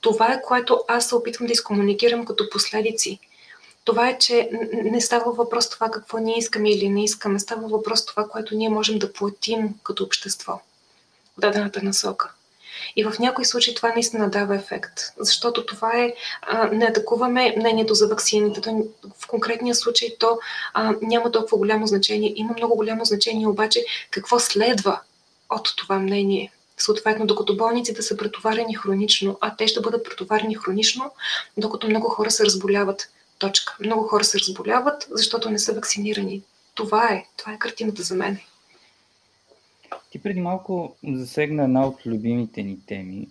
това е, което аз се опитвам да изкомуникирам като последици. Това е, че не става въпрос това какво ние искаме или не искаме. Става въпрос това, което ние можем да платим като общество в дадената насока. И в някои случаи това наистина дава ефект. Защото това е, а, не атакуваме мнението за ваксините. В конкретния случай то а, няма толкова голямо значение. Има много голямо значение обаче какво следва от това мнение. Съответно, докато болниците са претоварени хронично, а те ще бъдат претоварени хронично, докато много хора се разболяват. Точка. Много хора се разболяват, защото не са вакцинирани. Това е. Това е картината за мен. Ти преди малко засегна една от любимите ни теми.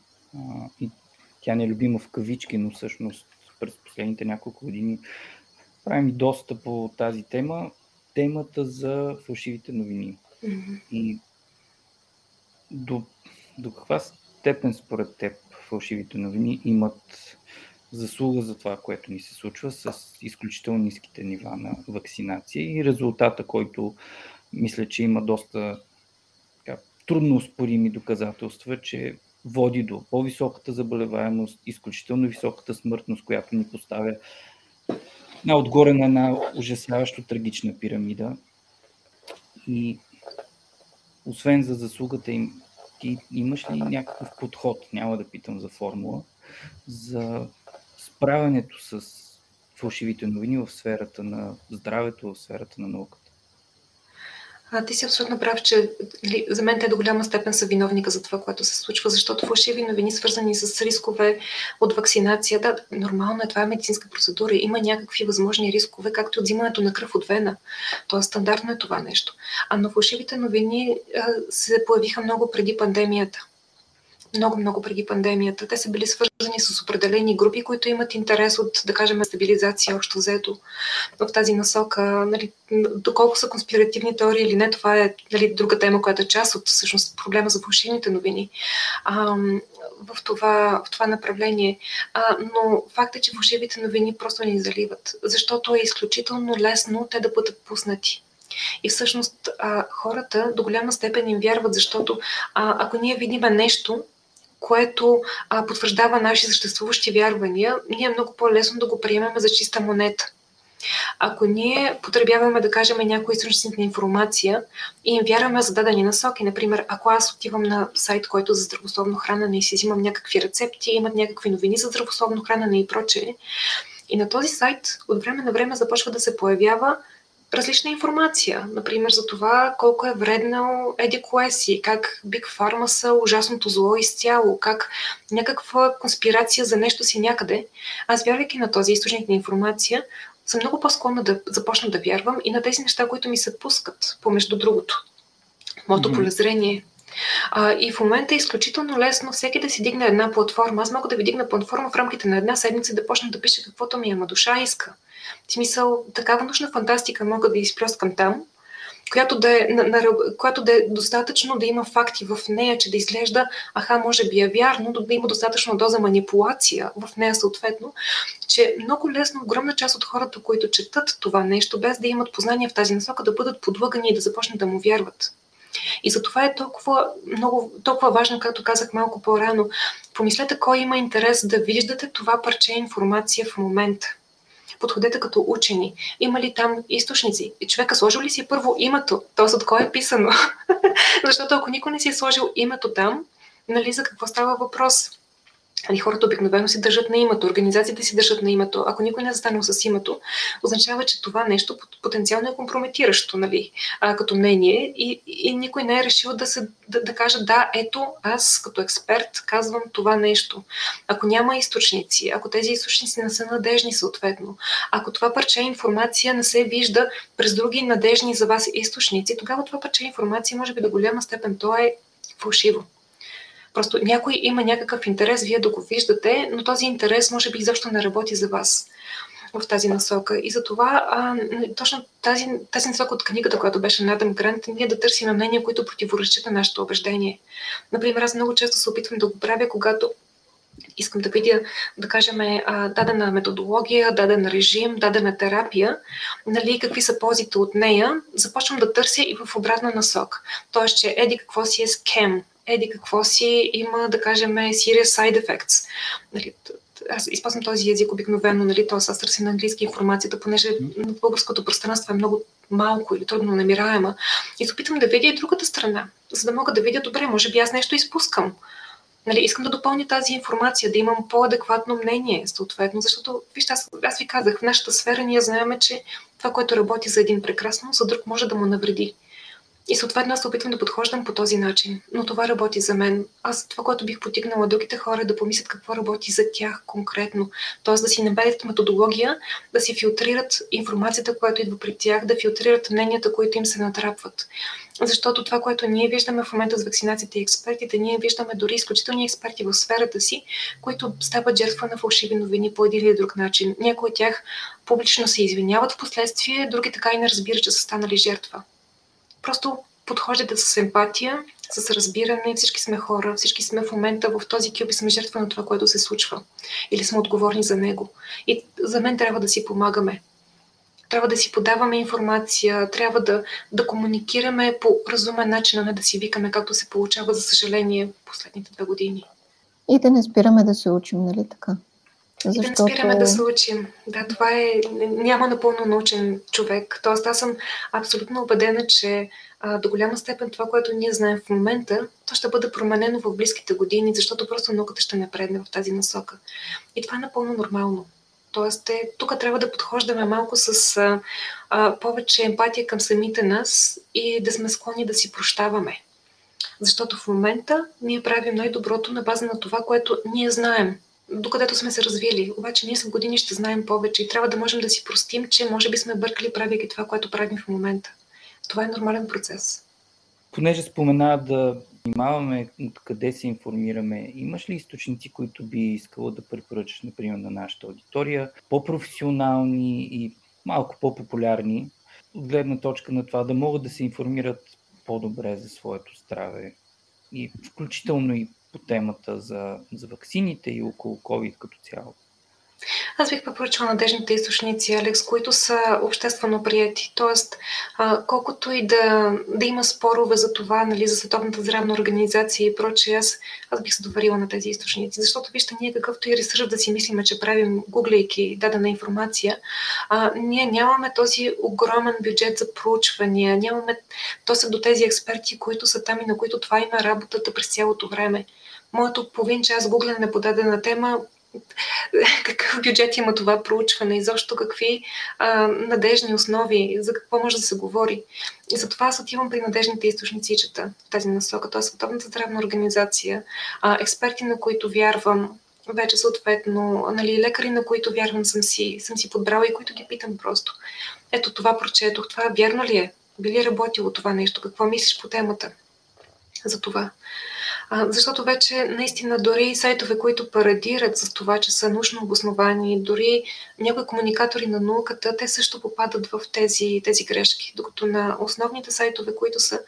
Тя не е любима в кавички, но всъщност през последните няколко години правим доста по тази тема. Темата за фалшивите новини. Mm-hmm. И до, до каква степен според теб фалшивите новини имат заслуга за това, което ни се случва с изключително ниските нива на вакцинация и резултата, който мисля, че има доста трудно успорими доказателства, че води до по-високата заболеваемост, изключително високата смъртност, която ни поставя на отгоре на една ужасяващо трагична пирамида. И освен за заслугата им, ти имаш ли някакъв подход, няма да питам за формула, за справянето с фалшивите новини в сферата на здравето, в сферата на науката? А, ти си абсолютно прав, че за мен те до голяма степен са виновника за това, което се случва, защото фалшиви новини, свързани с рискове от вакцинация, да, нормално е, това е медицинска процедура, има някакви възможни рискове, както и отзимането на кръв от вена. Тоест стандартно е това нещо. А но фалшивите новини а, се появиха много преди пандемията. Много-много преди пандемията. Те са били свързани с определени групи, които имат интерес от, да кажем, стабилизация, общо взето в тази насока. Нали, доколко са конспиративни теории или не, това е, нали, друга тема, която е част от всъщност проблема за фалшивите новини а, в, това, в това направление. А, но факт е, че фалшивите новини просто ни заливат, защото е изключително лесно те да бъдат пуснати. И всъщност а, хората до голяма степен им вярват, защото а, ако ние видиме нещо, което а, потвърждава наши съществуващи вярвания, ние е много по-лесно да го приемем за чиста монета. Ако ние потребяваме, да кажем, някои източници на информация и им вярваме за дадени насоки, например, ако аз отивам на сайт, който за здравословно хранене и си взимам някакви рецепти, имат някакви новини за здравословно хранене и прочее, и на този сайт от време на време започва да се появява различна информация, например за това колко е вреднал еди кое си, как Big Pharma са ужасното зло изцяло, как някаква конспирация за нещо си някъде. Аз, вярвайки на този източник на информация, съм много по-склонна да започна да вярвам и на тези неща, които ми се пускат, помежду другото. Моето mm-hmm. полезрение. А, и в момента е изключително лесно всеки да си дигне една платформа. Аз мога да ви дигна платформа в рамките на една седмица и да почна да пиша каквото ми е на душа иска. В смисъл, такава нужна фантастика мога да изплескам там, която да е, на, на, която да е достатъчно да има факти в нея, че да изглежда, аха, може би е вярно, да има достатъчно доза манипулация в нея съответно, че много лесно огромна част от хората, които четат това нещо, без да имат познания в тази насока, да бъдат подлъгани и да започнат да му вярват. И затова е толкова, много, толкова важно, както казах малко по-рано, помислете кой има интерес да виждате това парче информация в момента. Подходете като учени. Има ли там източници? И човека сложил ли си първо името? Тоест от кой е писано? Защото ако никой не си е сложил името там, нали, за какво става въпрос? Али, хората обикновено си държат на името, организациите си държат на името. Ако никой не е застанал с името, означава, че това нещо потенциално е компрометиращо, нали, а, като мнение и, и никой не е решил да, се, да, да каже, да, ето, аз като експерт казвам това нещо. Ако няма източници, ако тези източници не са надежни съответно, ако това парче информация не се вижда през други надежни за вас източници, тогава това парче информация може би до голяма степен то е фалшиво. Просто някой има някакъв интерес, вие да го виждате, но този интерес може би изобщо не работи за вас в тази насока. И затова а, точно тази, тази насока от книгата, която беше на Адам Грант, ние да търсим мнения, които противоречат на нашето убеждение. Например, аз много често се опитвам да го правя, когато искам да видя, да кажем, дадена методология, даден режим, дадена терапия, нали, какви са ползите от нея, започвам да търся и в обратна насок. Тоест, че еди какво си е скем, еди какво си има, да кажем, serious side effects. Нали, аз използвам този език обикновено, нали, т.е. аз търся на английски информацията, понеже в българското пространство е много малко или трудно намираема. И се опитам да видя и другата страна, за да мога да видя, добре, може би аз нещо изпускам. Нали, искам да допълня тази информация, да имам по-адекватно мнение, съответно, защото, вижте, аз, аз ви казах, в нашата сфера ние знаем, че това, което работи за един прекрасно, за друг може да му навреди. И съответно аз се опитвам да подхождам по този начин, но това работи за мен. Аз това, което бих потикнала другите хора, е да помислят какво работи за тях конкретно. Тоест да си намерят методология, да си филтрират информацията, която идва при тях, да филтрират мненията, които им се натрапват. Защото това, което ние виждаме в момента с вакцинацията и експертите, ние виждаме дори изключителни експерти в сферата си, които стават жертва на фалшиви новини по един или друг начин. Някои от тях публично се извиняват в последствие, други така и не разбират, че са станали жертва. Просто подходите с емпатия, с разбиране, всички сме хора, всички сме в момента в този кюб и сме жертва на това, което се случва. Или сме отговорни за него. И за мен трябва да си помагаме. Трябва да си подаваме информация, трябва да, да комуникираме по разумен начин, а не да си викаме, както се получава, за съжаление, последните две години. И да не спираме да се учим, нали така? Защото... И да не спираме да се учим. Да, това е... Няма напълно научен човек. Тоест, аз съм абсолютно убедена, че а, до голяма степен това, което ние знаем в момента, то ще бъде променено в близките години, защото просто науката ще напредне в тази насока. И това е напълно нормално. Тоест, е, тук трябва да подхождаме малко с а, а, повече емпатия към самите нас и да сме склонни да си прощаваме. Защото в момента ние правим най-доброто на база на това, което ние знаем, докъдето сме се развили. Обаче ние след години ще знаем повече и трябва да можем да си простим, че може би сме бъркали, правяки това, което правим в момента. Това е нормален процес. Понеже спомена да внимаваме откъде се информираме, имаш ли източници, които би искала да препоръчаш, например, на нашата аудитория, по-професионални и малко по-популярни, от гледна точка на това да могат да се информират по-добре за своето здраве и включително и по темата за, за ваксините и около COVID като цяло? Аз бих препоръчала надежните източници, Алекс, които са обществено прияти. Тоест, а, колкото и да, да има спорове за това, нали, за Световната здравна организация и прочее, аз, аз бих се доверила на тези източници. Защото вижте, ние какъвто и ресърч да си мислиме, че правим, гуглейки дадена информация, а, ние нямаме този огромен бюджет за проучвания, нямаме достъп до тези експерти, които са там и на които това има работата през цялото време. Моето половин час гуглене по дадена тема, какъв бюджет има това проучване и защо какви а, надежни основи, за какво може да се говори. И затова аз отивам при надежните източници в тази насока. Т.е. Световната здравна организация, а, експерти, на които вярвам, вече съответно, нали, лекари, на които вярвам, съм си, съм си подбрала и които ги питам просто. Ето това прочетох, това вярно ли е? Би ли работило това нещо? Какво мислиш по темата за това? Защото вече наистина дори сайтове, които парадират с това, че са научно обосновани, дори някои комуникатори на науката, те също попадат в тези, тези грешки. Докато на основните сайтове, които са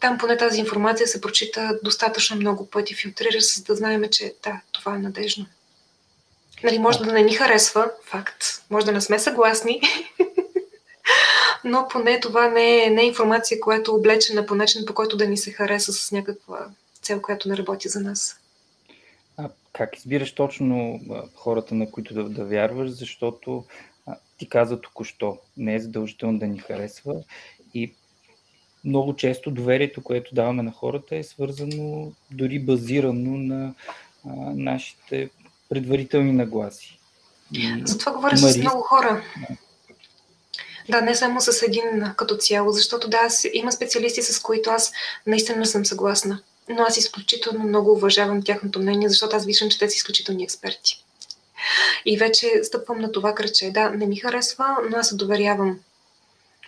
там, поне тази информация се прочита достатъчно много пъти, филтрира се, за да знаем, че да, това е надежно. Нали, може да не ни харесва, факт, може да не сме съгласни, но поне това не е, не е информация, която е облечена по начин, по който да ни се хареса с някаква цел, която не работи за нас. А как избираш точно а, хората, на които да, да вярваш, защото а, ти каза току-що, не е задължително да ни харесва и много често доверието, което даваме на хората, е свързано, дори базирано на а, нашите предварителни нагласи. И... За това говоря Мари... с много хора. Да, не само с един като цяло, защото да, аз, има специалисти, с които аз наистина съм съгласна. Но аз изключително много уважавам тяхното мнение, защото аз виждам, че те са изключителни експерти. И вече стъпвам на това кръче. Да, не ми харесва, но аз се доверявам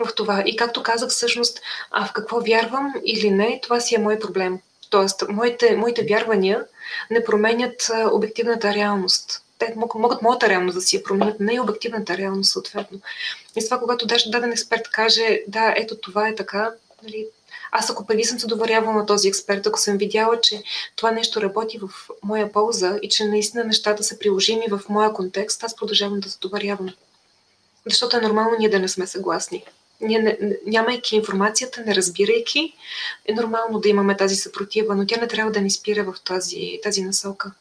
в това. И както казах, всъщност, а в какво вярвам или не, това си е мой проблем. Тоест, моите, моите вярвания не променят обективната реалност. Те могат моята реалност да си я променят, не и обективната реалност, съответно. И с това, когато даден експерт каже, да, ето това е така, нали, аз ако преди съм се доверявала на този експерт, ако съм видяла, че това нещо работи в моя полза и че наистина нещата са приложими в моя контекст, аз продължавам да се доверявам. Защото е нормално ние да не сме съгласни. Ние, не, нямайки информацията, не разбирайки, е нормално да имаме тази съпротива, но тя не трябва да ни спира в тази, тази насока.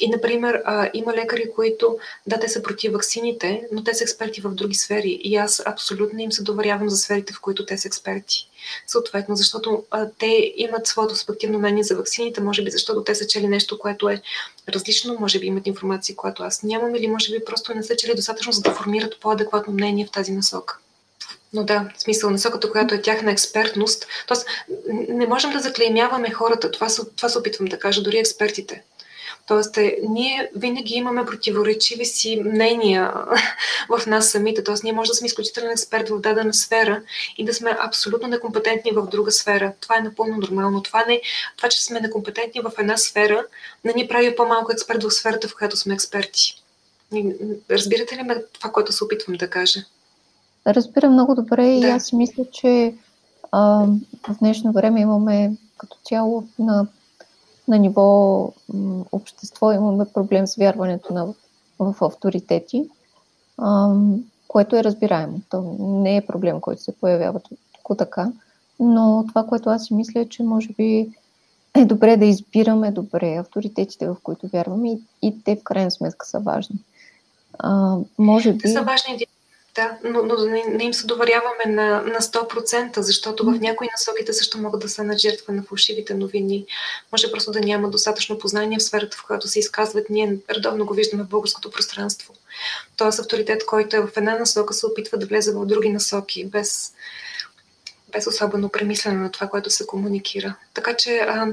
И, например, а, има лекари, които, да, те са против ваксините, но те са експерти в други сфери. И аз абсолютно им се доверявам за сферите, в които те са експерти. Съответно, защото а, те имат своето субективно мнение за ваксините, може би защото те са чели нещо, което е различно, може би имат информация, която аз нямам, или може би просто не са чели достатъчно, за да формират по-адекватно мнение в тази насока. Но да, в смисъл, насоката, която е тяхна експертност. Тоест, не можем да заклеймяваме хората, това се, това се опитвам да кажа, дори експертите. Тоест, е, ние винаги имаме противоречиви си мнения в нас самите. Тоест, ние може да сме изключителен експерт в дадена сфера и да сме абсолютно некомпетентни в друга сфера. Това е напълно нормално. Това, не, това че сме некомпетентни в една сфера, не ни прави по-малко експерт в сферата, в която сме експерти. Разбирате ли ме това, което се опитвам да кажа? Разбира много добре и да. Аз мисля, че а, в днешно време имаме като цяло на на ниво м, общество имаме проблем с вярването на, в, в авторитети. Ам, което е разбираемо. То не е проблем, който се появява тук така, но това, което аз си мисля, е, че може би е добре да избираме добре авторитетите, в които вярваме и, и те в крайна сметка са важни. А, може би... Са важни, да, но, но не, не им се доверяваме на, на сто процента, защото в някои насоките също могат да са на жертва на фалшивите новини. Може просто да няма достатъчно познание в сферата, в която се изказват. Ние редовно го виждаме в българското пространство. Тоест авторитет, който е в една насока, се опитва да влезе в други насоки, без... без особено премислене на това, което се комуникира. Така че а,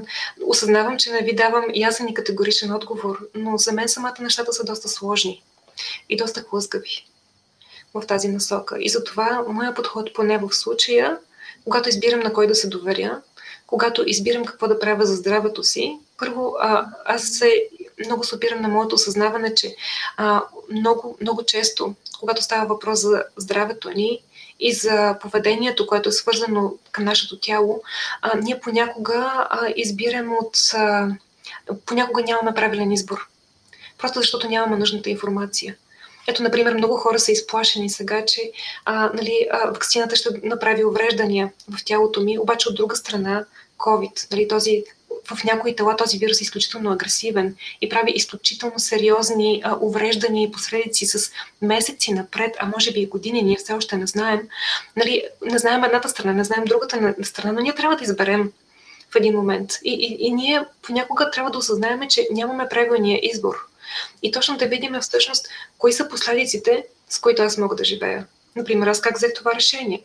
осъзнавам, че не ви давам ясен и категоричен отговор, но за мен самата нещата са доста сложни и доста хлъзгави в тази насока. И затова моя подход поне в случая, когато избирам на кой да се доверя, когато избирам какво да правя за здравето си, първо а, аз се много се опирам на моето осъзнаване, че а, много, много често, когато става въпрос за здравето ни, и за поведението, което е свързано към нашето тяло, а, ние понякога а, избираме от... А, понякога нямаме правилен избор. Просто защото нямаме нужната информация. Ето, например, много хора са изплашени сега, че а, нали, а, ваксината ще направи увреждания в тялото ми, обаче от друга страна COVID, нали, този... в някои тела този вирус е изключително агресивен и прави изключително сериозни а, увреждания и последици с месеци напред, а може би и години, ние все още не знаем. Нали, не знаем едната страна, не знаем другата страна, но ние трябва да изберем в един момент. И, и, и ние понякога трябва да осъзнаем, че нямаме правилния избор. И точно да видим всъщност кои са последиците, с които аз мога да живея. Например, аз как взех това решение?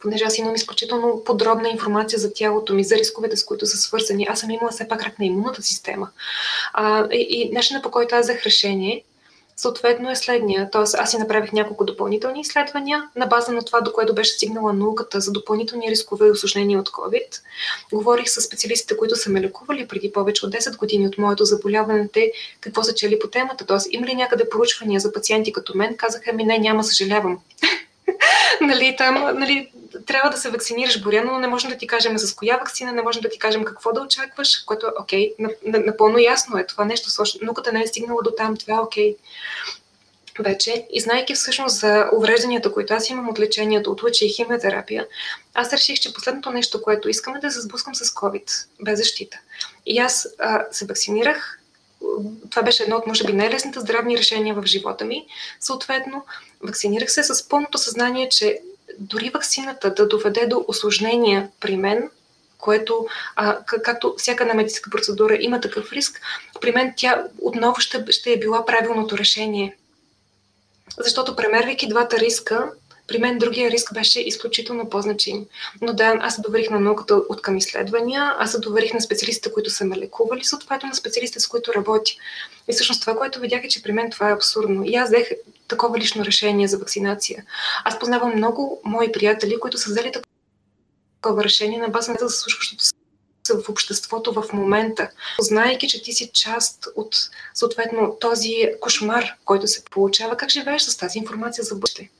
Понеже аз имам изключително подробна информация за тялото ми, за рисковете, с които са свързани. Аз съм имала все пак рак на имунната система. А, и, и начинът, по който аз взех решение, съответно е следния. Тоест, аз си направих няколко допълнителни изследвания на база на това, до което беше стигнала науката за допълнителни рискове и усложнения от COVID. Говорих с специалистите, които са ме лекували преди повече от десет години от моето заболяване, те какво са чели по темата. Тоест, има ли някъде проучвания за пациенти като мен? Казаха ми, не, няма, съжалявам. Нали, там, нали, трябва да се вакцинираш, Боряна, но не можем да ти кажем с коя вакцина, не можем да ти кажем какво да очакваш, което е окей, напълно ясно е това нещо сложно. Науката не е стигнала до там, това е окей. Вече, и знайки всъщност за уврежданията, които аз имам от лечението, от лъчи и химиотерапия, аз реших, че последното нещо, което искам, е да се сблъскам с COVID, без защита. И аз а, се вакцинирах. Това беше едно от, може би, най-лесните здравни решения в живота ми. Съответно, вакцинирах се с пълното съзнание, че дори ваксината да доведе до осложнения при мен, което, а, както всяка една медицинска процедура има такъв риск, при мен тя отново ще, ще е била правилното решение. Защото премервайки двата риска, при мен другия риск беше изключително по-значим. Но да, аз се доверих на науката от към изследвания, аз се доверих на специалистите, които са ме лекували, съответно на специалистите, с които работя. И всъщност това, което видях, е, че при мен това е абсурдно. И аз взех такова лично решение за вакцинация. Аз познавам много мои приятели, които са взели такова решение на база на за слушащото в обществото в момента. Знаейки, че ти си част от съответно този кошмар, който се получава, как живееш с тази информация за бъдеще?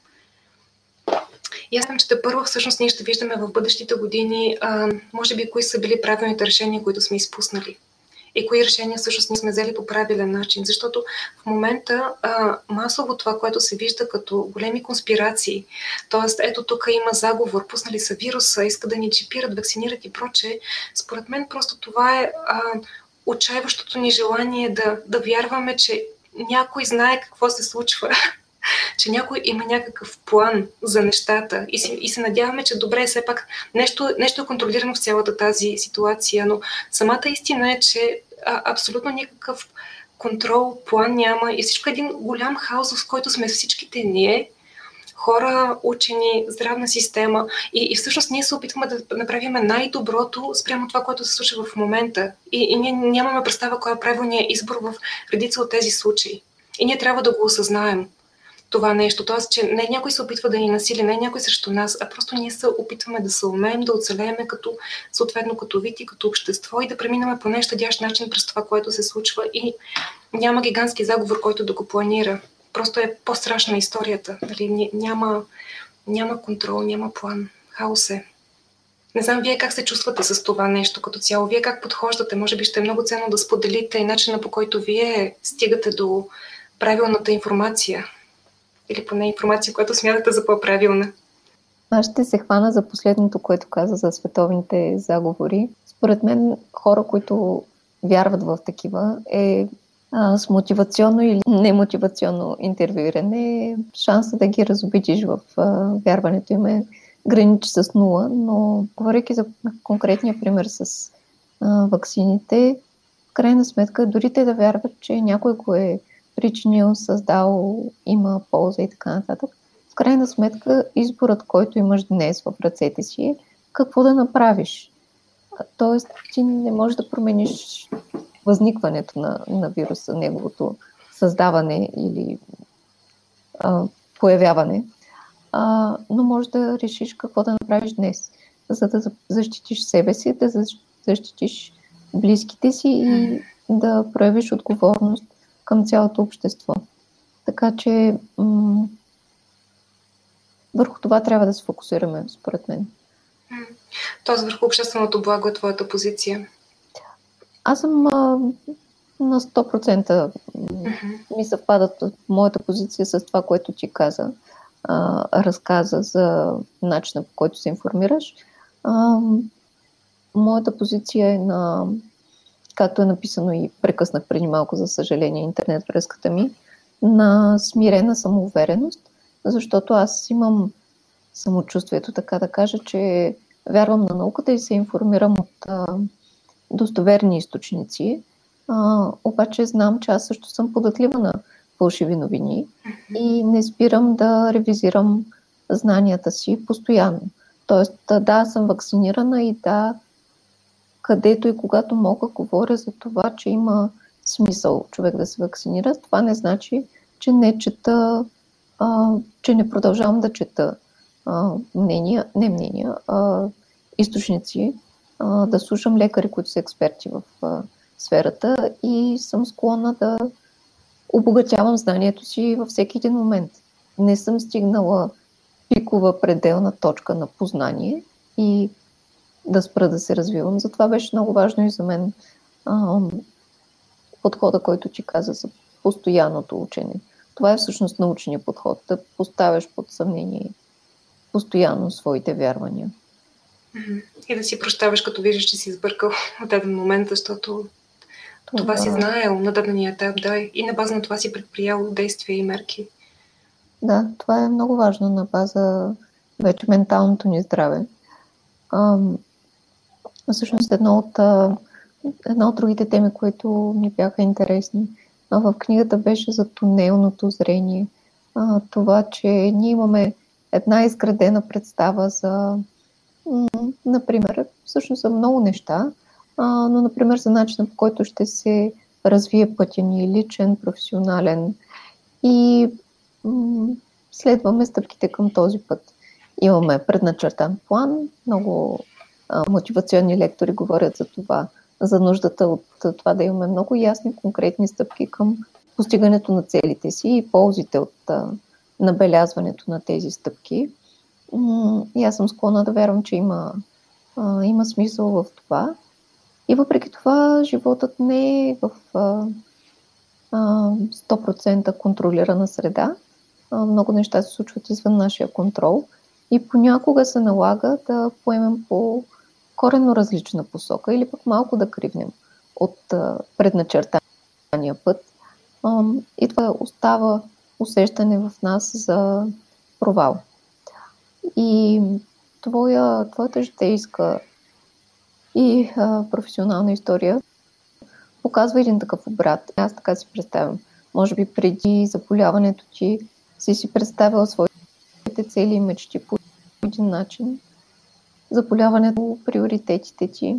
И аз съм, че тепърво всъщност ние ще виждаме в бъдещите години, а, може би, кои са били правилните решения, които сме изпуснали. И кои решения всъщност ние сме взели по правилен начин. Защото в момента а, масово това, което се вижда като големи конспирации, т.е. ето тук има заговор, пуснали са вируса, иска да ни чипират, вакцинират и прочее. Според мен просто това е а, отчаиващото ни желание да, да вярваме, че някой знае какво се случва. Че някой има някакъв план за нещата и, си, и се надяваме, че добре, все пак нещо, нещо е контролирано в цялата тази ситуация, но самата истина е, че а, абсолютно никакъв контрол, план няма и всичко е един голям хаос, в който сме всичките ние, хора, учени, здравна система и, и всъщност ние се опитваме да направим най-доброто спрямо това, което се случва в момента и, и ние нямаме представа кой е правилният избор в редица от тези случаи и ние трябва да го осъзнаем. Това нещо. Тоест, че не някой се опитва да ни насили, не някой срещу нас, а просто ние се опитваме да се умеем, да оцелеем като, съответно, като вид и като общество и да преминаме по нещадящ начин през това, което се случва и няма гигантски заговор, който да го планира. Просто е по-страшна историята. Нали? Няма, няма контрол, няма план. Хаос е. Не знам вие как се чувствате с това нещо като цяло. Вие как подхождате? Може би ще е много ценно да споделите и начина, по който вие стигате до правилната информация. или поне информация, която смятате за по-правилна? Аз ще се хвана за последното, което каза за световните заговори. Според мен хора, които вярват в такива, е а, с мотивационно или немотивационно интервюиране. Шанса да ги разобидиш в а, вярването им е граничи с нула, но говорейки за конкретния пример с а, ваксините, в крайна сметка дори те да вярват, че някой го е причинил, създал, има полза и така нататък. В крайна сметка изборът, който имаш днес в ръцете си е какво да направиш. Тоест ти не можеш да промениш възникването на, на вируса, неговото създаване или а, появяване, а, но можеш да решиш какво да направиш днес, за да защитиш себе си, да защитиш близките си и да проявиш отговорност към цялото общество. Така че м- върху това трябва да се фокусираме, според мен. Тоест върху общественото благо е твоята позиция. Аз съм а, на сто процента mm-hmm. ми съвпадат моята позиция с това, което ти каза, а, разказа за начина, по който се информираш. А, моята позиция е на, както е написано и прекъснах преди малко, за съжаление, интернет връзката ми, на смирена самоувереност, защото аз имам самочувствието, така да кажа, че вярвам на науката и се информирам от а, достоверни източници, а, обаче знам, че аз също съм податлива на фалшиви новини и не спирам да ревизирам знанията си постоянно. Тоест, да, съм вакцинирана и да, където и когато мога, говоря за това, че има смисъл човек да се вакцинира. Това не значи, че не чета, а, че не продължавам да чета а, мнения, не мнения, а източници, а, да слушам лекари, които са експерти в а, сферата и съм склонна да обогатявам знанието си във всеки един момент. Не съм стигнала пикова пределна точка на познание и да спра да се развивам. Затова беше много важно и за мен а, подхода, който ти каза за постоянното учене. Това е всъщност научния подход, да поставяш под съмнение постоянно своите вярвания. И да си прощаваш, като виждаш, че си избъркал в даден момент, защото това, това си знаел на дадения етап, да, и на база на това си предприял действия и мерки. Да, това е много важно на база вече менталното ни здраве. А, всъщност едно от, една от другите теми, които ми бяха интересни в книгата, беше за тунелното зрение. А, това, че ние имаме една изградена представа за, например, всъщност за много неща, а, но, например, за начина, по който ще се развие пътя ни, личен, професионален, и м- следваме стъпките към този път. Имаме предначертан план, много а, мотивационни лектори говорят за това, за нуждата от това да имаме много ясни, конкретни стъпки към постигането на целите си и ползите от а, набелязването на тези стъпки. М- и аз съм склонна да вярвам, че има, а, има смисъл в това. И въпреки това, животът не е в а, а, сто процента контролирана среда. А, много неща се случват извън нашия контрол. И понякога се налага да поемем по коренно различна посока или пък малко да кривнем от предначертания път. И това остава усещане в нас за провал. И твоя, твоята житейска и а, професионална история показва един такъв обрат. Аз така си представям. Може би преди заболяването ти си си представила своя цели и мечти по един начин, заболяването, приоритетите ти,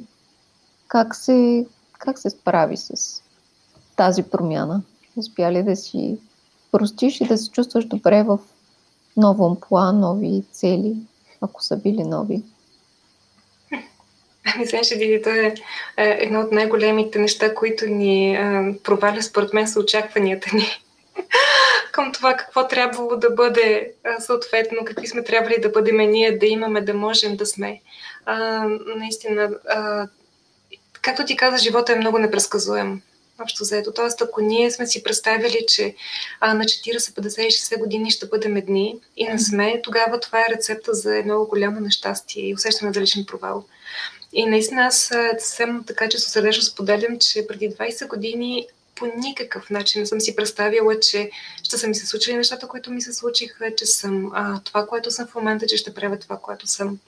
как се, как се справи с тази промяна? Успя ли да си простиш и да се чувстваш добре в нов амплоа, нови цели, ако са били нови? Мисля, че дилито е едно от най-големите неща, които ни проваля, според мен, са очакванията ни към това какво трябвало да бъде, съответно, какви сме трябвали да бъдем ние, да имаме, да можем, да сме. А, наистина, а, както ти каза, живота е много непредсказуем. общо заето. Тоест, ако ние сме си представили, че а, на четиридесет, петдесет и шестдесет години ще бъдем едни и не сме, тогава това е рецепта за едно голямо нещастие и усещане за личен провал. И наистина аз съвсем така, че сърдечно споделям, че преди двайсет години по никакъв начин не съм си представила, че ще са ми се случили нещата, които ми се случиха, че съм а, това, което съм в момента, че ще правя това, което съм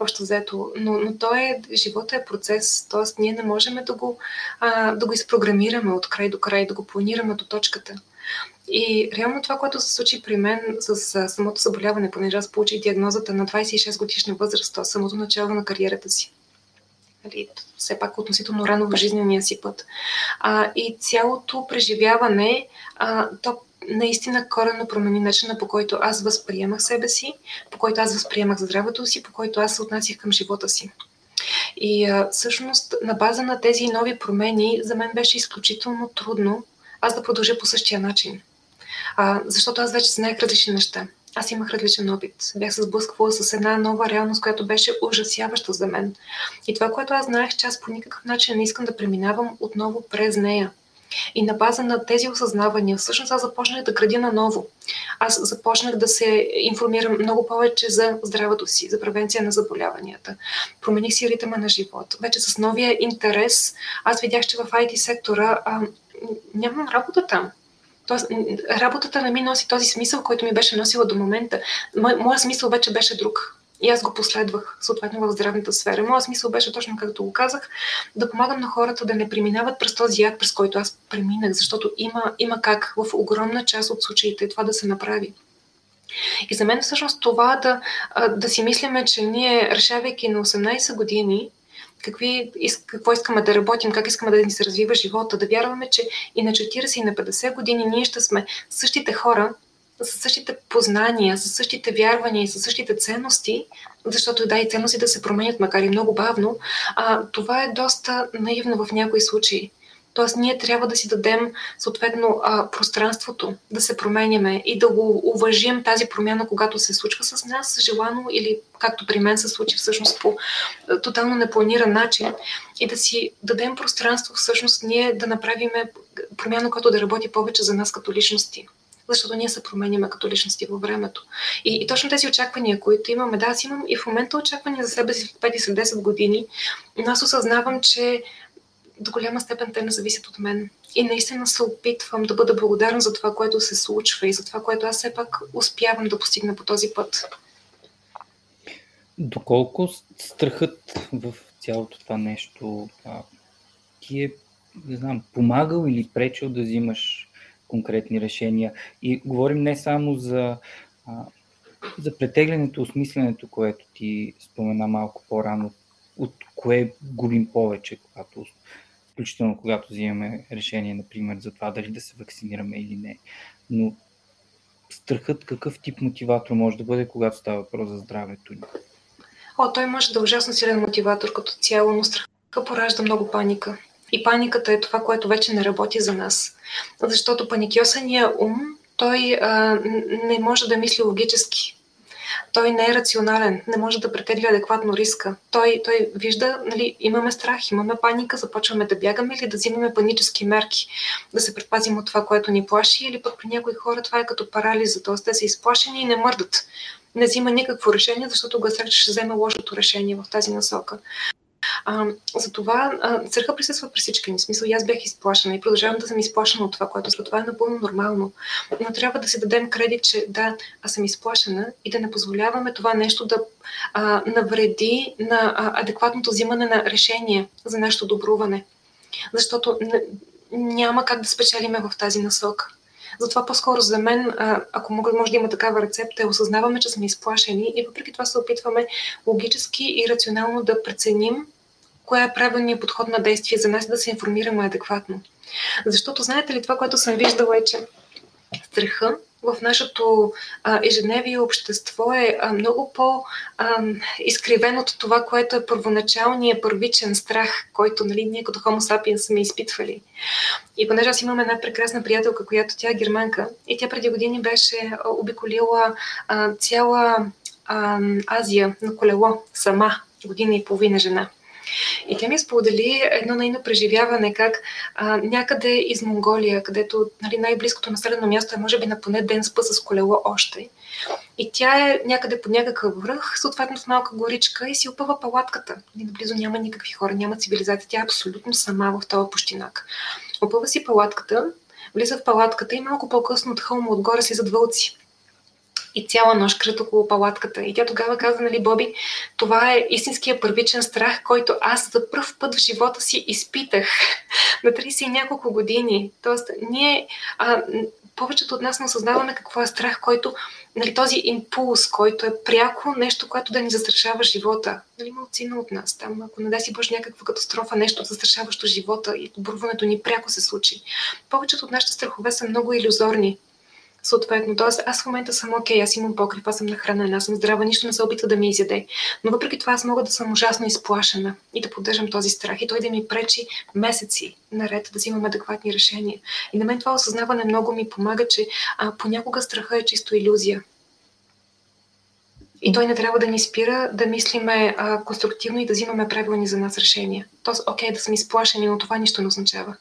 общо взето. Но, но то е, живота е процес, т.е. ние не можем да го, а, да го изпрограмираме от край до край, да го планираме до точката. И реално това, което се случи при мен с а, самото заболяване, понеже аз получих диагнозата на двайсет и шест годишна възраст, от самото начало на кариерата си. Все пак относително рано в жизнения си път. А, и цялото преживяване, а, то наистина коренно промени начина, по който аз възприемах себе си, по който аз възприемах здравето си, по който аз се отнасях към живота си. И а, всъщност на база на тези нови промени за мен беше изключително трудно аз да продължа по същия начин. А, защото аз вече знаех различни неща. Аз имах различен опит. Бях се сблъсквала с една нова реалност, която беше ужасяваща за мен. И това, което аз знаех, че аз по никакъв начин не искам да преминавам отново през нея. И на база на тези осъзнавания, всъщност аз започнах да градя наново. Аз започнах да се информирам много повече за здравето си, за превенция на заболяванията. Промених си ритъма на живот. Вече с новия интерес, аз видях, че в ай ти сектора а, нямам работа там. Тоест, работата не ми носи този смисъл, който ми беше носила до момента. Моя смисъл вече беше друг. И аз го последвах, съответно, в здравната сфера. Моя смисъл беше, точно както го казах, да помагам на хората да не преминават през този ад, през който аз преминах, защото има, има как в огромна част от случаите това да се направи. И за мен всъщност това да, да си мислиме, че ние, решавайки на осемнайсет години, Какви, какво искаме да работим, как искаме да ни се развива живота, да вярваме, че и на четирийсет, и на петдесет години ние ще сме същите хора, със същите познания, със същите вярвания и със същите ценности, защото да, и ценностите се променят, макар и много бавно, а, това е доста наивно в някои случаи. Тоест, ние трябва да си дадем съответно а, пространството, да се променяме и да го уважим тази промяна, когато се случва с нас, желано или както при мен се случи всъщност по а, тотално непланиран начин, и да си дадем пространство всъщност ние да направим промяна, която да работи повече за нас като личности. Защото ние се променяме като личности във времето. И, и точно тези очаквания, които имаме, да, аз имам и в момента очаквания за себе си в пет и десет години, но аз осъзнавам, че до голяма степен те не зависят от мен. И наистина се опитвам да бъда благодарна за това, което се случва и за това, което аз все пак успявам да постигна по този път. Доколко страхът в цялото това нещо а, ти е, не знам, помагал или пречил да взимаш конкретни решения? И говорим не само за, а, за претеглянето, осмисленето, което ти спомена малко по-рано, от кое горим повече, когато включително когато взимаме решение, например, за това дали да се вакцинираме или не. Но страхът какъв тип мотиватор може да бъде, когато става въпрос за здравето ни? О, той може да е ужасно силен мотиватор като цяло, но страха поражда много паника. И паниката е това, което вече не работи за нас. Защото паникьосаният ум, той а, не може да мисли логически. Той не е рационален, не може да претегля адекватно риска. Той, той вижда, нали, имаме страх, имаме паника, започваме да бягаме или да взимаме панически мерки, да се предпазим от това, което ни плаши, или пък при някои хора това е като парализа, т.е. те са изплашени и не мърдат. Не взима никакво решение, защото го е страх, че ще вземе лошото решение в тази насока. А, затова а, страха присъства при всички ни. Смисъл, аз бях изплашена и продължавам да съм изплашена от това, което след това е напълно нормално. Но трябва да си дадем кредит, че да, аз съм изплашена и да не позволяваме това нещо да а, навреди на а, адекватното взимане на решение за нашето добруване. Защото не, няма как да спечелиме в тази насока. Затова по-скоро за мен, ако може да има такава рецепта, е осъзнаваме, че сме изплашени и въпреки това се опитваме логически и рационално да преценим кое е правилният подход на действие за нас, да се информираме адекватно. Защото, знаете ли, това, което съм виждала е, че страха в нашето ежедневие общество е много по-изкривен от това, което е първоначалният, първичен страх, който, нали, ние като Homo sapiens сме изпитвали. И понеже аз имам една прекрасна приятелка, която тя е германка, и тя преди години беше обиколила цяла Азия на колело сама, година и половина жена. И тя ми сподели едно нейно преживяване, как а, някъде из Монголия, където нали, най-близкото населено място е може би на поне ден спът с колело още. И тя е някъде под някакъв връх, съответно с малка горичка и си опъва палатката. И наблизо няма никакви хора, няма цивилизация, тя е абсолютно сама в този пущинак. Опъва си палатката, влиза в палатката и малко по-късно от хълма отгоре слизат вълци. И цяла нощ крат около палатката. И тя тогава каза, нали, Боби, това е истинския първичен страх, който аз за пръв път в живота си изпитах на трийсет и няколко години. Тоест, ние, а, повечето от нас не осъзнаваме какво е страх, който, нали, този импулс, който е пряко нещо, което да ни застрашава живота. Нали, малцина от нас. Там, ако не дай си бъж някаква катастрофа, нещо застрашаващо живота и оборването ни пряко се случи. Повечето от нашите страхове са много илюзорни. Съответно, т.е. аз в момента съм окей, аз имам покрив, аз съм нахранена, аз съм здрава, нищо не се опитва да ми изяде. Но въпреки това аз мога да съм ужасно изплашена и да поддържам този страх и той да ми пречи месеци наред да взимам адекватни решения. И на мен това осъзнаване много ми помага, че а, понякога страха е чисто илюзия. И той не трябва да ни спира да мислиме а, конструктивно и да взимаме правилни за нас решения. Тоест, окей, да сме изплашени, но това нищо не означава.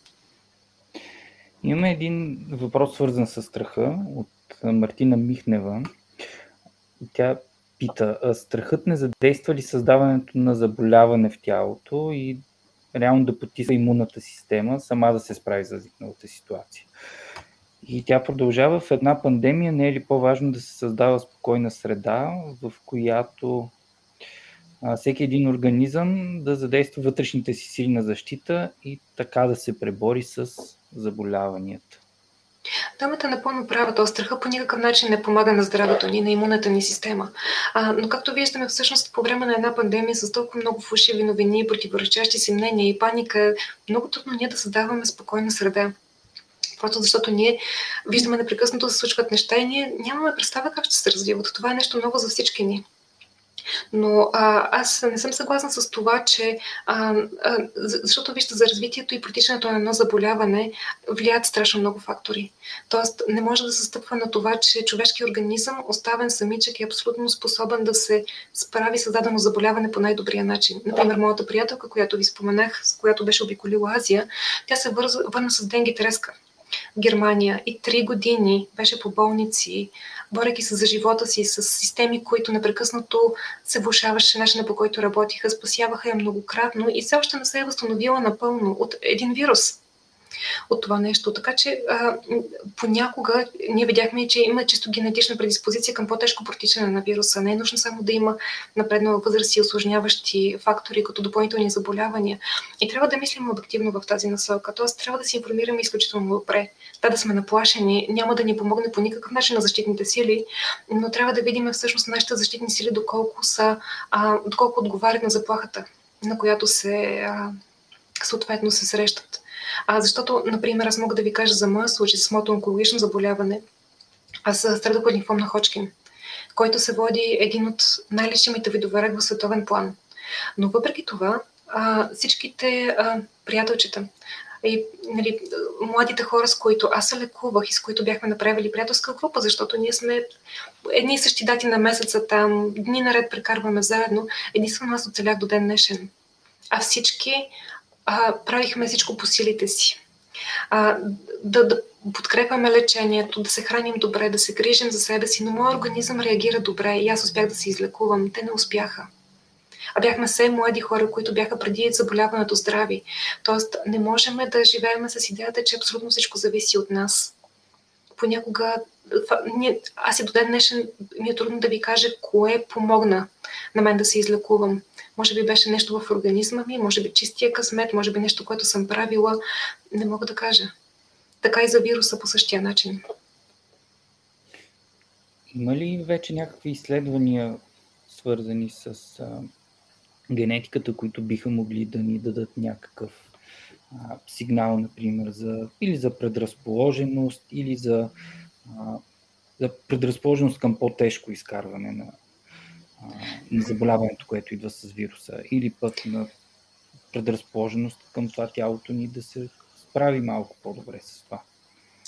Имаме един въпрос, свързан с страха, от Мартина Михнева. Тя пита, страхът не задейства ли създаването на заболяване в тялото и реално да потиска имунната система сама да се справи с възникналата ситуация? И тя продължава, в една пандемия не е ли по-важно да се създава спокойна среда, в която всеки един организъм да задейства вътрешните си сили на защита и така да се пребори с заболяванията? Дамата напълно права, то страха по никакъв начин не помага на здравето ни, на имунната ни система. А, но както виждаме, всъщност по време на една пандемия с толкова много фалшиви новини, противоречащи си мнения и паника, много трудно ние да създаваме спокойна среда. Просто защото ние виждаме непрекъснато да се случват неща и ние нямаме представа как ще се развиват. Това е нещо ново за всички ни. Но а, аз не съм съгласна с това, че а, а, защото вижте, за развитието и протичането на едно заболяване влияят страшно много фактори. Тоест не може да се стъпва на това, че човешкият организъм, оставен самичък, е абсолютно способен да се справи с дадено заболяване по най-добрия начин. Например, моята приятелка, която ви споменах, с която беше обиколила Азия, тя се върза, върна с денге треска в Германия и три години беше по болници, борейки се за живота си, с системи, които непрекъснато се влошаваше начина, по който работиха, спасяваха я многократно и все още не се е възстановила напълно от един вирус, от това нещо. Така че а, понякога ние видяхме, че има чисто генетична предиспозиция към по-тежко протичане на вируса. Не е нужно само да има напреднала възраст и усложняващи фактори, като допълнителни заболявания. И трябва да мислим обективно в тази насока. Тоест трябва да се информираме изключително добре. Да, да сме наплашени, няма да ни помогне по никакъв начин на защитните сили, но трябва да видим всъщност нашите защитни сили доколко са, а, доколко отговарят на заплахата, на която се а, съответно се срещат. А, защото, например, аз мога да ви кажа за моя случай, с моето онкологично заболяване, аз страдах от лимфом на Ходжкин, който се води един от най-лечимите видове рак в световен план. Но въпреки това, а, всичките а, приятелчета и нали, младите хора, с които аз се лекувах и с които бяхме направили приятелска група, защото ние сме едни и същи дати на месеца там, дни наред прекарваме заедно, единствено аз оцелях до ден днешен. А всички А, правихме всичко по силите си. А, да, да подкрепяме лечението, да се храним добре, да се грижим за себе си, но моят организъм реагира добре и аз успях да се излекувам. Те не успяха. А бяхме все млади хора, които бяха преди заболяването здрави. Тоест не можем да живеем с идеята, че абсолютно всичко зависи от нас. Понякога аз и до ден днешен ми е трудно да ви кажа кое помогна на мен да се излекувам. Може би беше нещо в организма ми, може би чистия късмет, може би нещо, което съм правила. Не мога да кажа. Така и за вируса по същия начин. Има ли вече някакви изследвания, свързани с а, генетиката, които биха могли да ни дадат някакъв а, сигнал, например, за, или за предразположеност, или за, а, за предразположеност към по-тежко изкарване на на заболяването, което идва с вируса, или пък на предразположеност към това тялото ни да се справи малко по-добре с това?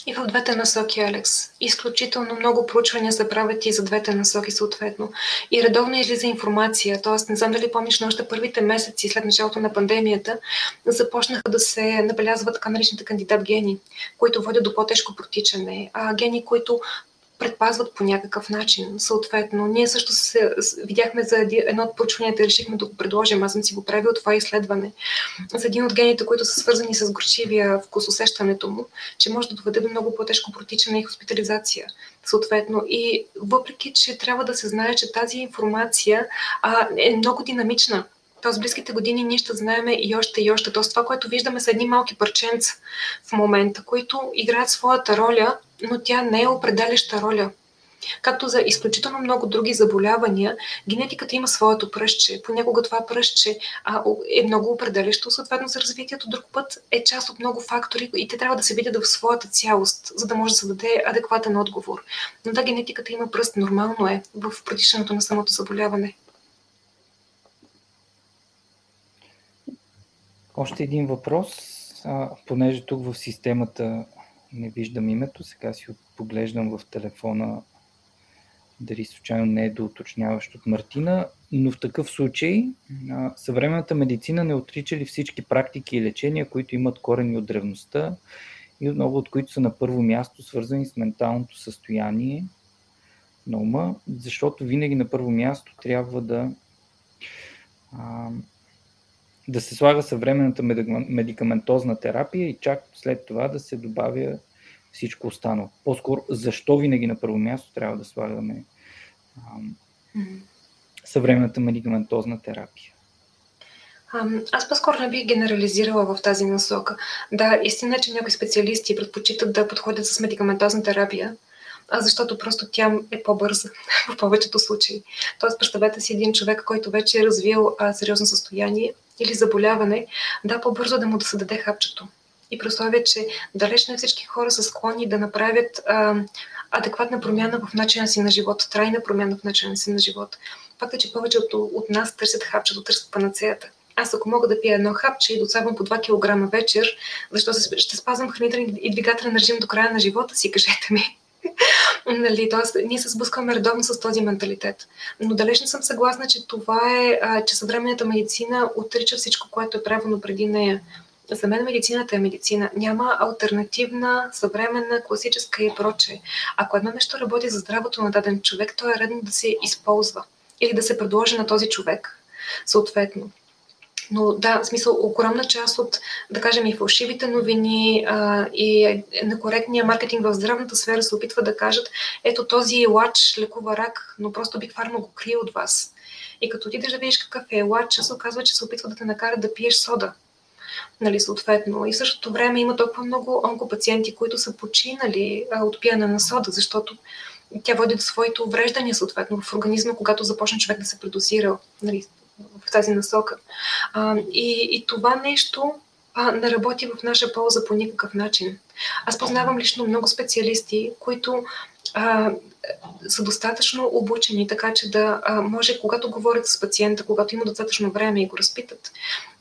И в двете насоки, Алекс. Изключително много проучвания се правят и за двете насоки съответно. И редовно излиза информация, т.е. не знам дали помниш, но още първите месеци след началото на пандемията започнаха да се набелязват така наречените кандидат-гени, които водят до по-тежко протичане. А гени, които предпазват по някакъв начин. Съответно, ние също се видяхме за едно от проучванията и решихме да го предложим. Аз съм си го правил това изследване. За един от гените, които са свързани с горчивия вкус, усещането му, че може да доведе до много по-тежко протичане и хоспитализация. Съответно, и въпреки, че трябва да се знае, че тази информация а, е много динамична. Тоест, близките години ние ще знаеме и още и още. Тоест, това, което виждаме са едни малки парченца в момента, които играят своята роля, но тя не е определяща роля. Както за изключително много други заболявания, генетиката има своето пръстче. Понякога това пръстче а, е много определящо, съответно за развитието. Друг път е част от много фактори и те трябва да се видят в своята цялост, за да може да се даде адекватен отговор. Но да, генетиката има пръст, нормално е в протичането на самото заболяване. Още един въпрос, а, понеже тук в системата не виждам името, сега си поглеждам в телефона дали случайно не е доуточняващ от Мартина, но в такъв случай а, съвременната медицина не отрича ли всички практики и лечения, които имат корени от древността и отново от които са на първо място свързани с менталното състояние на ума, защото винаги на първо място трябва да... А, да се слага съвременната медикаментозна терапия и чак след това да се добавя всичко останало. По-скоро, защо винаги на първо място трябва да слагаме ам, съвременната медикаментозна терапия? Аз по-скоро не бих генерализирала в тази насока. Да, истина е, че някои специалисти предпочитат да подходят с медикаментозна терапия, а защото просто тя е по-бърза в повечето случаи. Тоест, представете си един човек, който вече е развил а, сериозно състояние или заболяване, да, по-бързо да му да се даде хапчето. И при условие, че далеч не всички хора са склонни да направят а, адекватна промяна в начина си на живот, трайна промяна в начина си на живот. Факт е, че повечето от, от нас търсят хапчето, търсят панацеята. Аз ако мога да пия едно хапче и да отслабвам по два килограма вечер, защото ще спазвам хранителен и двигателен режим до края на живота си, кажете ми. Нали, т.е. ние се сблъскваме редовно с този менталитет. Но далеч не съм съгласна, че това е, а, че съвременната медицина отрича всичко, което е правено преди нея. За мен медицината е медицина. Няма алтернативна, съвременна, класическа и прочее. Ако едно нещо работи за здравето на даден човек, то е редно да се използва или да се предложи на този човек, съответно. Но да, в смисъл, огромна част от, да кажем, и фалшивите новини а, и некоректния маркетинг в здравната сфера се опитва да кажат: ето този лач лекува рак, но просто Big Pharma го крие от вас. И като отидеш да видиш какъв е лач, се оказва, че се опитва да те накара да пиеш сода. Нали, съответно. И в същото време има толкова много онкопациенти, които са починали а, от пиене на сода, защото тя води до своите увреждания, съответно, в организма, когато започне човек да се предозира. Нали, в тази насока. А, и, и това нещо а, не работи в наша полза по никакъв начин. Аз познавам лично много специалисти, които а, са достатъчно обучени, така че да а, може, когато говорят с пациента, когато има достатъчно време и го разпитат,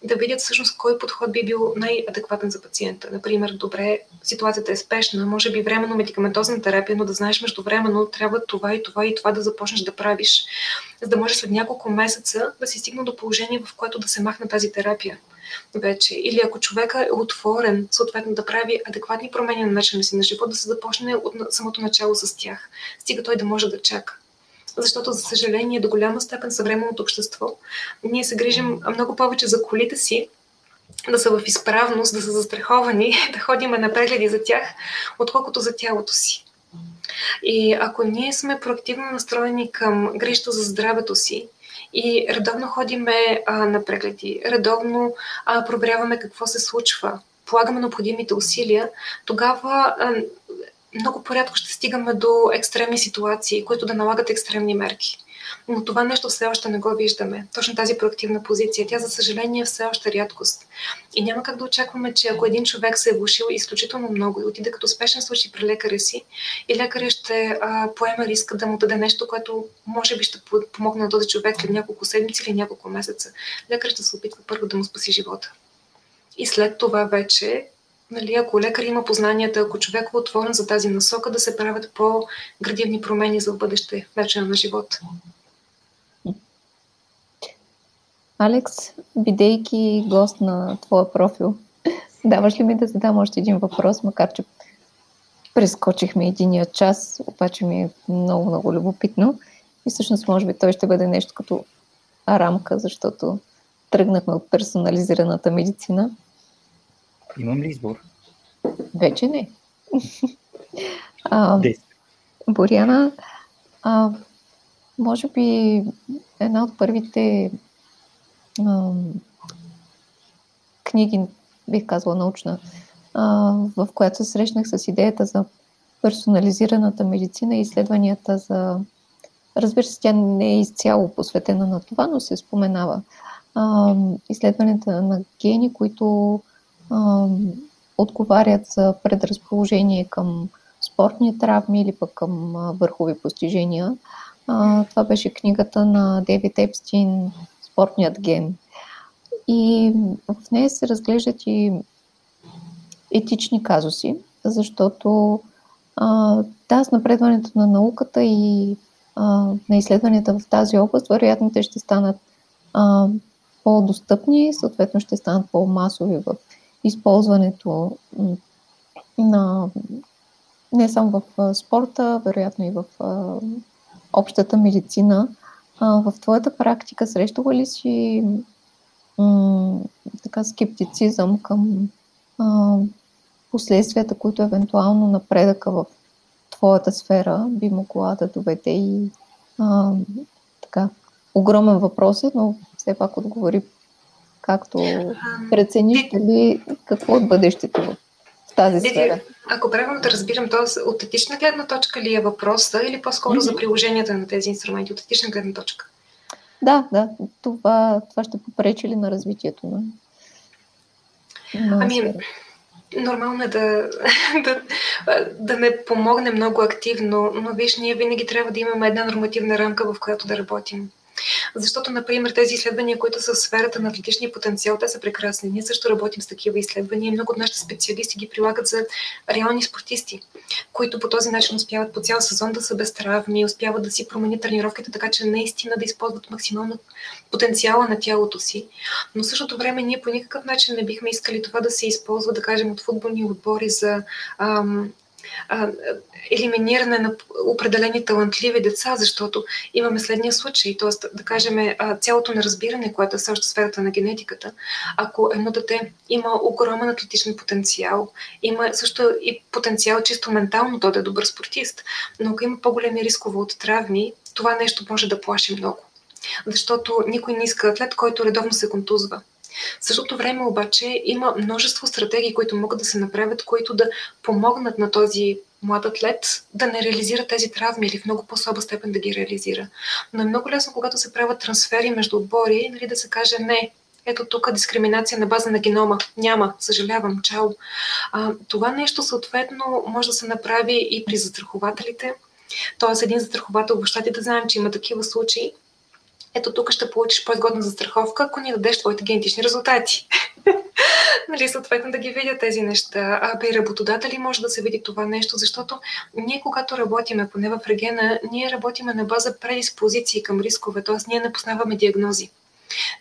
да видят всъщност кой подход би бил най-адекватен за пациента. Например, добре, ситуацията е спешна, може би временно медикаментозна терапия, но да знаеш междувременно трябва това и това и това да започнеш да правиш, за да може след няколко месеца да си стигна до положение, в което да се махне тази терапия вече. Или ако човека е отворен, съответно да прави адекватни промени на начина си на живот, да се започне от самото начало с тях. Стига той да може да чака. Защото, за съжаление, до голяма степен съвременното общество ние се грижим много повече за колите си, да са в изправност, да са застраховани, да ходим на прегледи за тях, отколкото за тялото си. И ако ние сме проактивно настроени към грижата за здравето си и редовно ходиме а, на прегледи, редовно а, проверяваме какво се случва, полагаме необходимите усилия, тогава... А, много порядко ще стигаме до екстремни ситуации, които да налагат екстремни мерки. Но това нещо все още не го виждаме. Точно тази проактивна позиция. Тя, за съжаление, е все още рядкост. И няма как да очакваме, че ако един човек се е влошил изключително много и отиде като спешен случай при лекаря си, и лекаря ще а, поеме риска да му даде нещо, което може би ще помогне на този човек след няколко седмици или няколко месеца. Лекаря ще се опитва първо да му спаси живота. И след това вече нали, ако лекар има познанията, ако човек е отворен за тази насока, да се правят по-градивни промени за бъдеще, начина на живота. Алекс, бидейки гост на твоя профил, даваш ли ми да задам още един въпрос, макар че прескочихме единия час, обаче ми е много-много любопитно и всъщност може би той ще бъде нещо като рамка, защото тръгнахме от персонализираната медицина. Имам ли избор? Вече не. а, Боряна, а, може би една от първите а, книги, бих казала научна, а, в която се срещнах с идеята за персонализираната медицина и изследванията за... Разбира се, тя не е изцяло посветена на това, но се споменава. А, изследванията на гени, които отговарят за предразположение към спортни травми или пък към върхови постижения. Това беше книгата на Девид Епстин "Спортният ген". И в нея се разглеждат и етични казуси, защото да, с напредването на науката и на изследванията в тази област, вероятно те ще станат по-достъпни, съответно ще станат по-масови в използването на, не само в спорта, вероятно и в а, общата медицина. А, в твоята практика срещала ли си м, така скептицизъм към а, последствията, които евентуално напредъка в твоята сфера би могла да доведе? И а, така, огромен въпрос е, но все пак отговори както прецениш дали какво е бъдещето в тази сфера. Ако правилно да разбирам, то от етична гледна точка ли е въпроса или по-скоро mm-hmm. за приложенията на тези инструменти от етична гледна точка? Да, да. Това, това ще попречи ли на развитието на, на ами, сфера? Нормално е да, да, да не помогне много активно, но виж, ние винаги трябва да имаме една нормативна рамка, в която да работим. Защото, например, тези изследвания, които са в сферата на атлетичния потенциал, те са прекрасни. Ние също работим с такива изследвания и много от нашите специалисти ги прилагат за реални спортисти, които по този начин успяват по цял сезон да са без травми, успяват да си променят тренировките, така че наистина да използват максимално потенциала на тялото си. Но в същото време ние по никакъв начин не бихме искали това да се използва, да кажем, от футболни отбори за... Ам, елиминиране на определени талантливи деца, защото имаме следния случай, т.е. да кажем цялото неразбиране, което е също в сферата на генетиката. Ако едно дете има огромен атлетичен потенциал, има също и потенциал чисто ментално, то да е добър спортист, но ако има по-големи рискове от травми, това нещо може да плаши много, защото никой не иска атлет, който редовно се контузва. В същото време обаче има множество стратегии, които могат да се направят, които да помогнат на този млад атлет да не реализира тези травми или в много по-слаба степен да ги реализира. Но е много лесно, когато се правят трансфери между отбори, нали, да се каже не, ето тук дискриминация на база на генома. Няма, съжалявам, чао. А, това нещо съответно може да се направи и при застрахователите. Тоест един застраховател в щатите, знаем, че има такива случаи. Ето тук ще получиш по-изгодна застраховка, ако ни дадеш твоите генетични резултати. Нали, съответно да ги видя тези неща. А при работодатели може да се види това нещо, защото ние, когато работиме, поне в Re:Gena, ние работиме на база предиспозиции към рискове, т.е. ние не поставяме диагнози.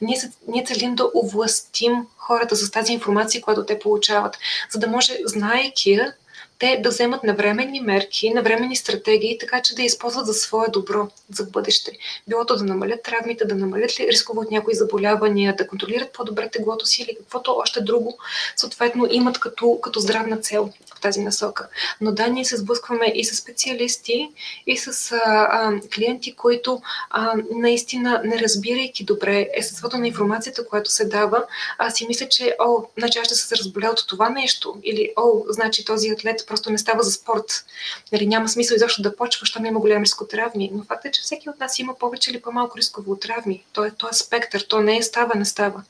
Ние, ние целим да овластим хората с тази информация, която те получават, за да може, знаейки я, те да вземат навременни мерки, навременни стратегии, така че да използват за свое добро, за бъдеще. Било то да намалят травмите, да намалят ли рискове от някои заболявания, да контролират по-добре теглото си или каквото още друго, съответно имат като, като здравна цел в тази насока. Но да, ние се сблъскваме и с специалисти, и с а, а, клиенти, които а, наистина, не разбирайки добре естеството на информацията, която се дава, аз си мисля, че о, значи аз ще се разболя от това нещо, или о, значи този атлет просто не става за спорт. Нали, няма смисъл изобщо да почва, щом има голям риск от травми. Но факт е, че всеки от нас има повече или по-малко рисково от травми. То е, то е спектър, то не е става, не става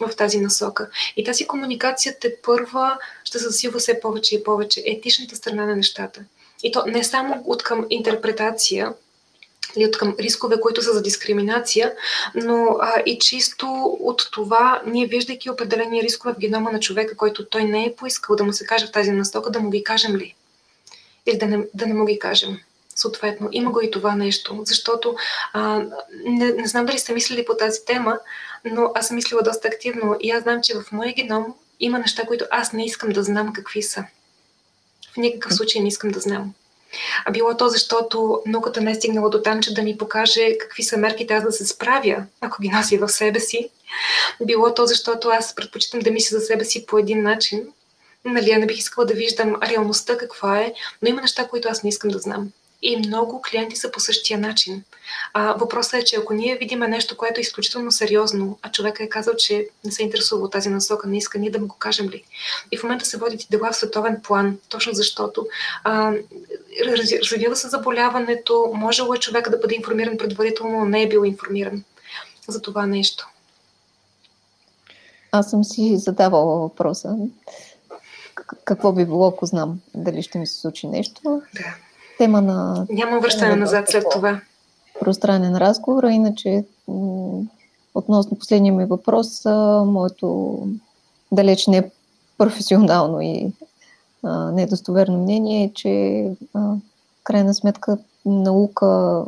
в тази насока. И тази комуникация тепърва ще засилва все повече и повече етичната страна на нещата. И то не само от към интерпретация, от към рискове, които са за дискриминация, но а, и чисто от това, ние виждайки определени рискове в генома на човека, който той не е поискал да му се каже в тази насока, да му ги кажем ли? Или да не, да не му ги кажем? Съответно, има го и това нещо, защото а, не, не знам дали сте мислили по тази тема, но аз съм мислила доста активно и аз знам, че в моя геном има неща, които аз не искам да знам какви са. В никакъв случай не искам да знам. А било то, защото науката не е стигнала до там, че да ми покаже какви са мерките аз да се справя, ако ги носи в себе си. Било то, защото аз предпочитам да мисля за себе си по един начин. Нали, я не бих искала да виждам реалността каква е, но има неща, които аз не искам да знам. И много клиенти са по същия начин. А, въпросът е, че ако ние видим нещо, което е изключително сериозно, а човека е казал, че не се интересува от тази насока, не иска, ние да му го кажем ли. И в момента се водят и дела в световен план, точно защото а, развива се заболяването, можело е човека да бъде информиран предварително, но не е бил информиран за това нещо. Аз съм си задавала въпроса. Какво би било, ако знам? Дали ще ми се случи нещо? Да. Тема на... Няма връщане на назад след това. Пространен разговор, а иначе м- относно последния ми въпрос, а, моето далеч не професионално и а, недостоверно мнение е, че а, крайна сметка наука,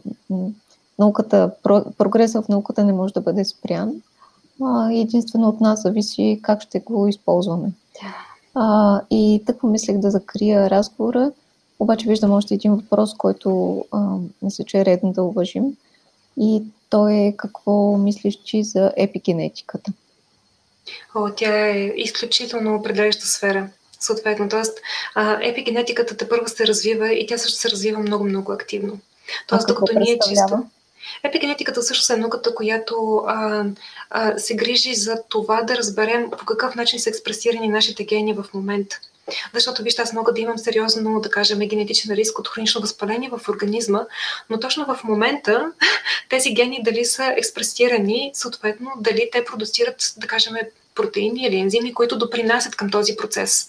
науката, прогресът в науката не може да бъде спрян. А, единствено от нас зависи как ще го използваме. А, и така мислех да закрия разговора. Обаче виждам още един въпрос, който а, мисля, че е редно да уважим. И то е: какво мислиш ти за епигенетиката? О, тя е изключително определяща сфера. Съответно, тоест а, епигенетиката тепърва се развива и тя също се развива много-много активно. Тоест, а какво докато ние чисто... Епигенетиката също е науката, която а, а, се грижи за това да разберем по какъв начин са експресирани нашите гени в момента. Защото, вижте, аз мога да имам сериозно, да кажем, генетичен риск от хронично възпаление в организма, но точно в момента тези гени дали са експресирани, съответно, дали те продуцират, да кажем, протеини или ензими, които допринасят към този процес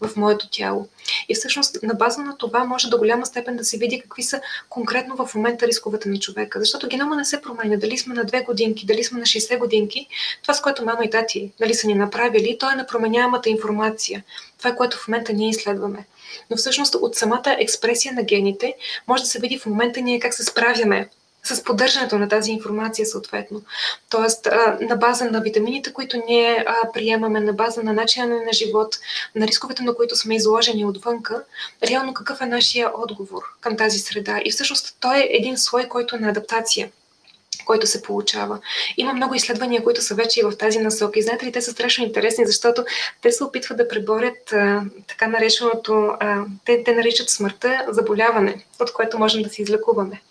в моето тяло. И всъщност на база на това може до голяма степен да се види какви са конкретно в момента рисковете на човека. Защото генома не се променя. Дали сме на две годинки, дали сме на шейсет годинки, това с което мама и тати дали са ни направили, то е непроменяемата информация. Това е което в момента ние изследваме. Но всъщност от самата експресия на гените може да се види в момента ние как се справяме с поддържането на тази информация съответно. Тоест на база на витамините, които ние приемаме, на база на начина на живот, на рисковете, на които сме изложени отвънка, реално какъв е нашия отговор към тази среда. И всъщност той е един слой, който е на адаптация, който се получава. Има много изследвания, които са вече и в тази насока. И знаете ли, те са страшно интересни, защото те се опитват да преборят а, така нареченото, а, те, те наричат смъртта заболяване, от което можем да се излекуваме.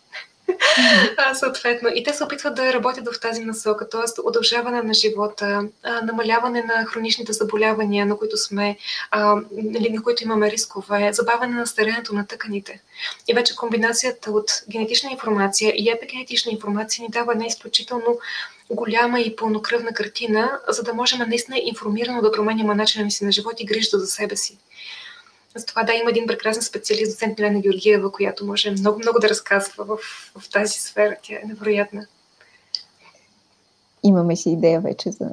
А, съответно. И те се опитват да работят в тази насока, т.е. удължаване на живота, намаляване на хроничните заболявания, на които сме, а, на които имаме рискове, забавяне на стареенето на тъканите. И вече комбинацията от генетична информация и епигенетична информация ни дава една изключително голяма и пълнокръвна картина, за да можем наистина информирано да променяме начина си на живот и грижата за себе си. Затова да, има един прекрасен специалист, доцент Милена Георгиева, която може много-много да разказва в, в тази сфера. Тя е невероятна. Имаме си идея вече за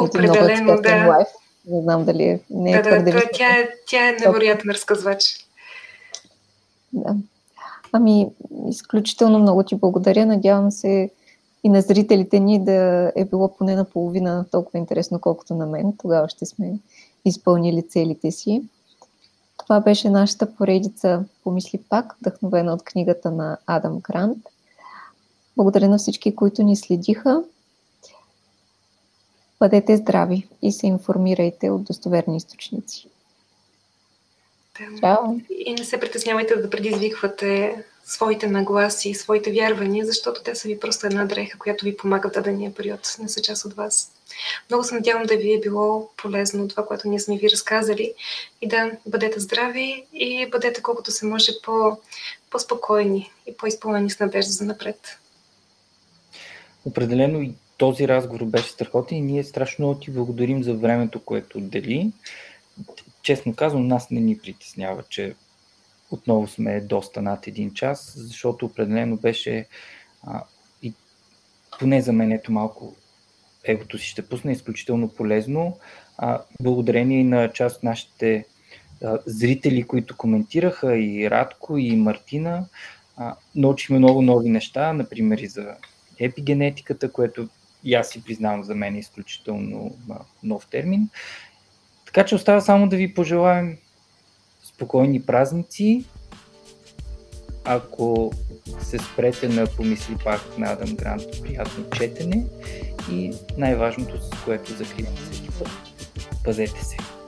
определено, да. Лайф. Не знам дали е. Не е да, да, да, тя, е, тя е невероятен разказвач. Да. Ами, изключително много ти благодаря. Надявам се и на зрителите ни да е било поне наполовина толкова интересно, колкото на мен. Тогава ще сме изпълнили целите си. Това беше нашата поредица "Помисли пак", вдъхновена от книгата на Адам Грант. Благодаря на всички, които ни следиха. Бъдете здрави и се информирайте от достоверни източници. Да. Чао! И не се притеснявайте да предизвиквате своите нагласи, своите вярвания, защото те са ви просто една дреха, която ви помага в дадения период. Не са част от вас. Много се надявам да ви е било полезно това, което ние сме ви разказали, и да бъдете здрави и бъдете колкото се може по, по-спокойни и по-изпълнени с надежда за напред. Определено и този разговор беше страхотен и ние страшно ти благодарим за времето, което отдели. Честно казвам, нас не ни притеснява, че Отново сме доста над един час, защото определено беше, а, и поне за мен, ето малко егото си ще пусне, изключително полезно. А, благодарение на част от нашите а, зрители, които коментираха, и Радко, и Мартина, а, научихме много нови неща, например и за епигенетиката, което и аз си признавам, за мен е изключително а, нов термин. Така че остава само да ви пожелаем спокойни празници. Ако се спрете на Помисли пак на Адам Грант, приятно четене и най-важното, с което закривам всеки път, пазете се.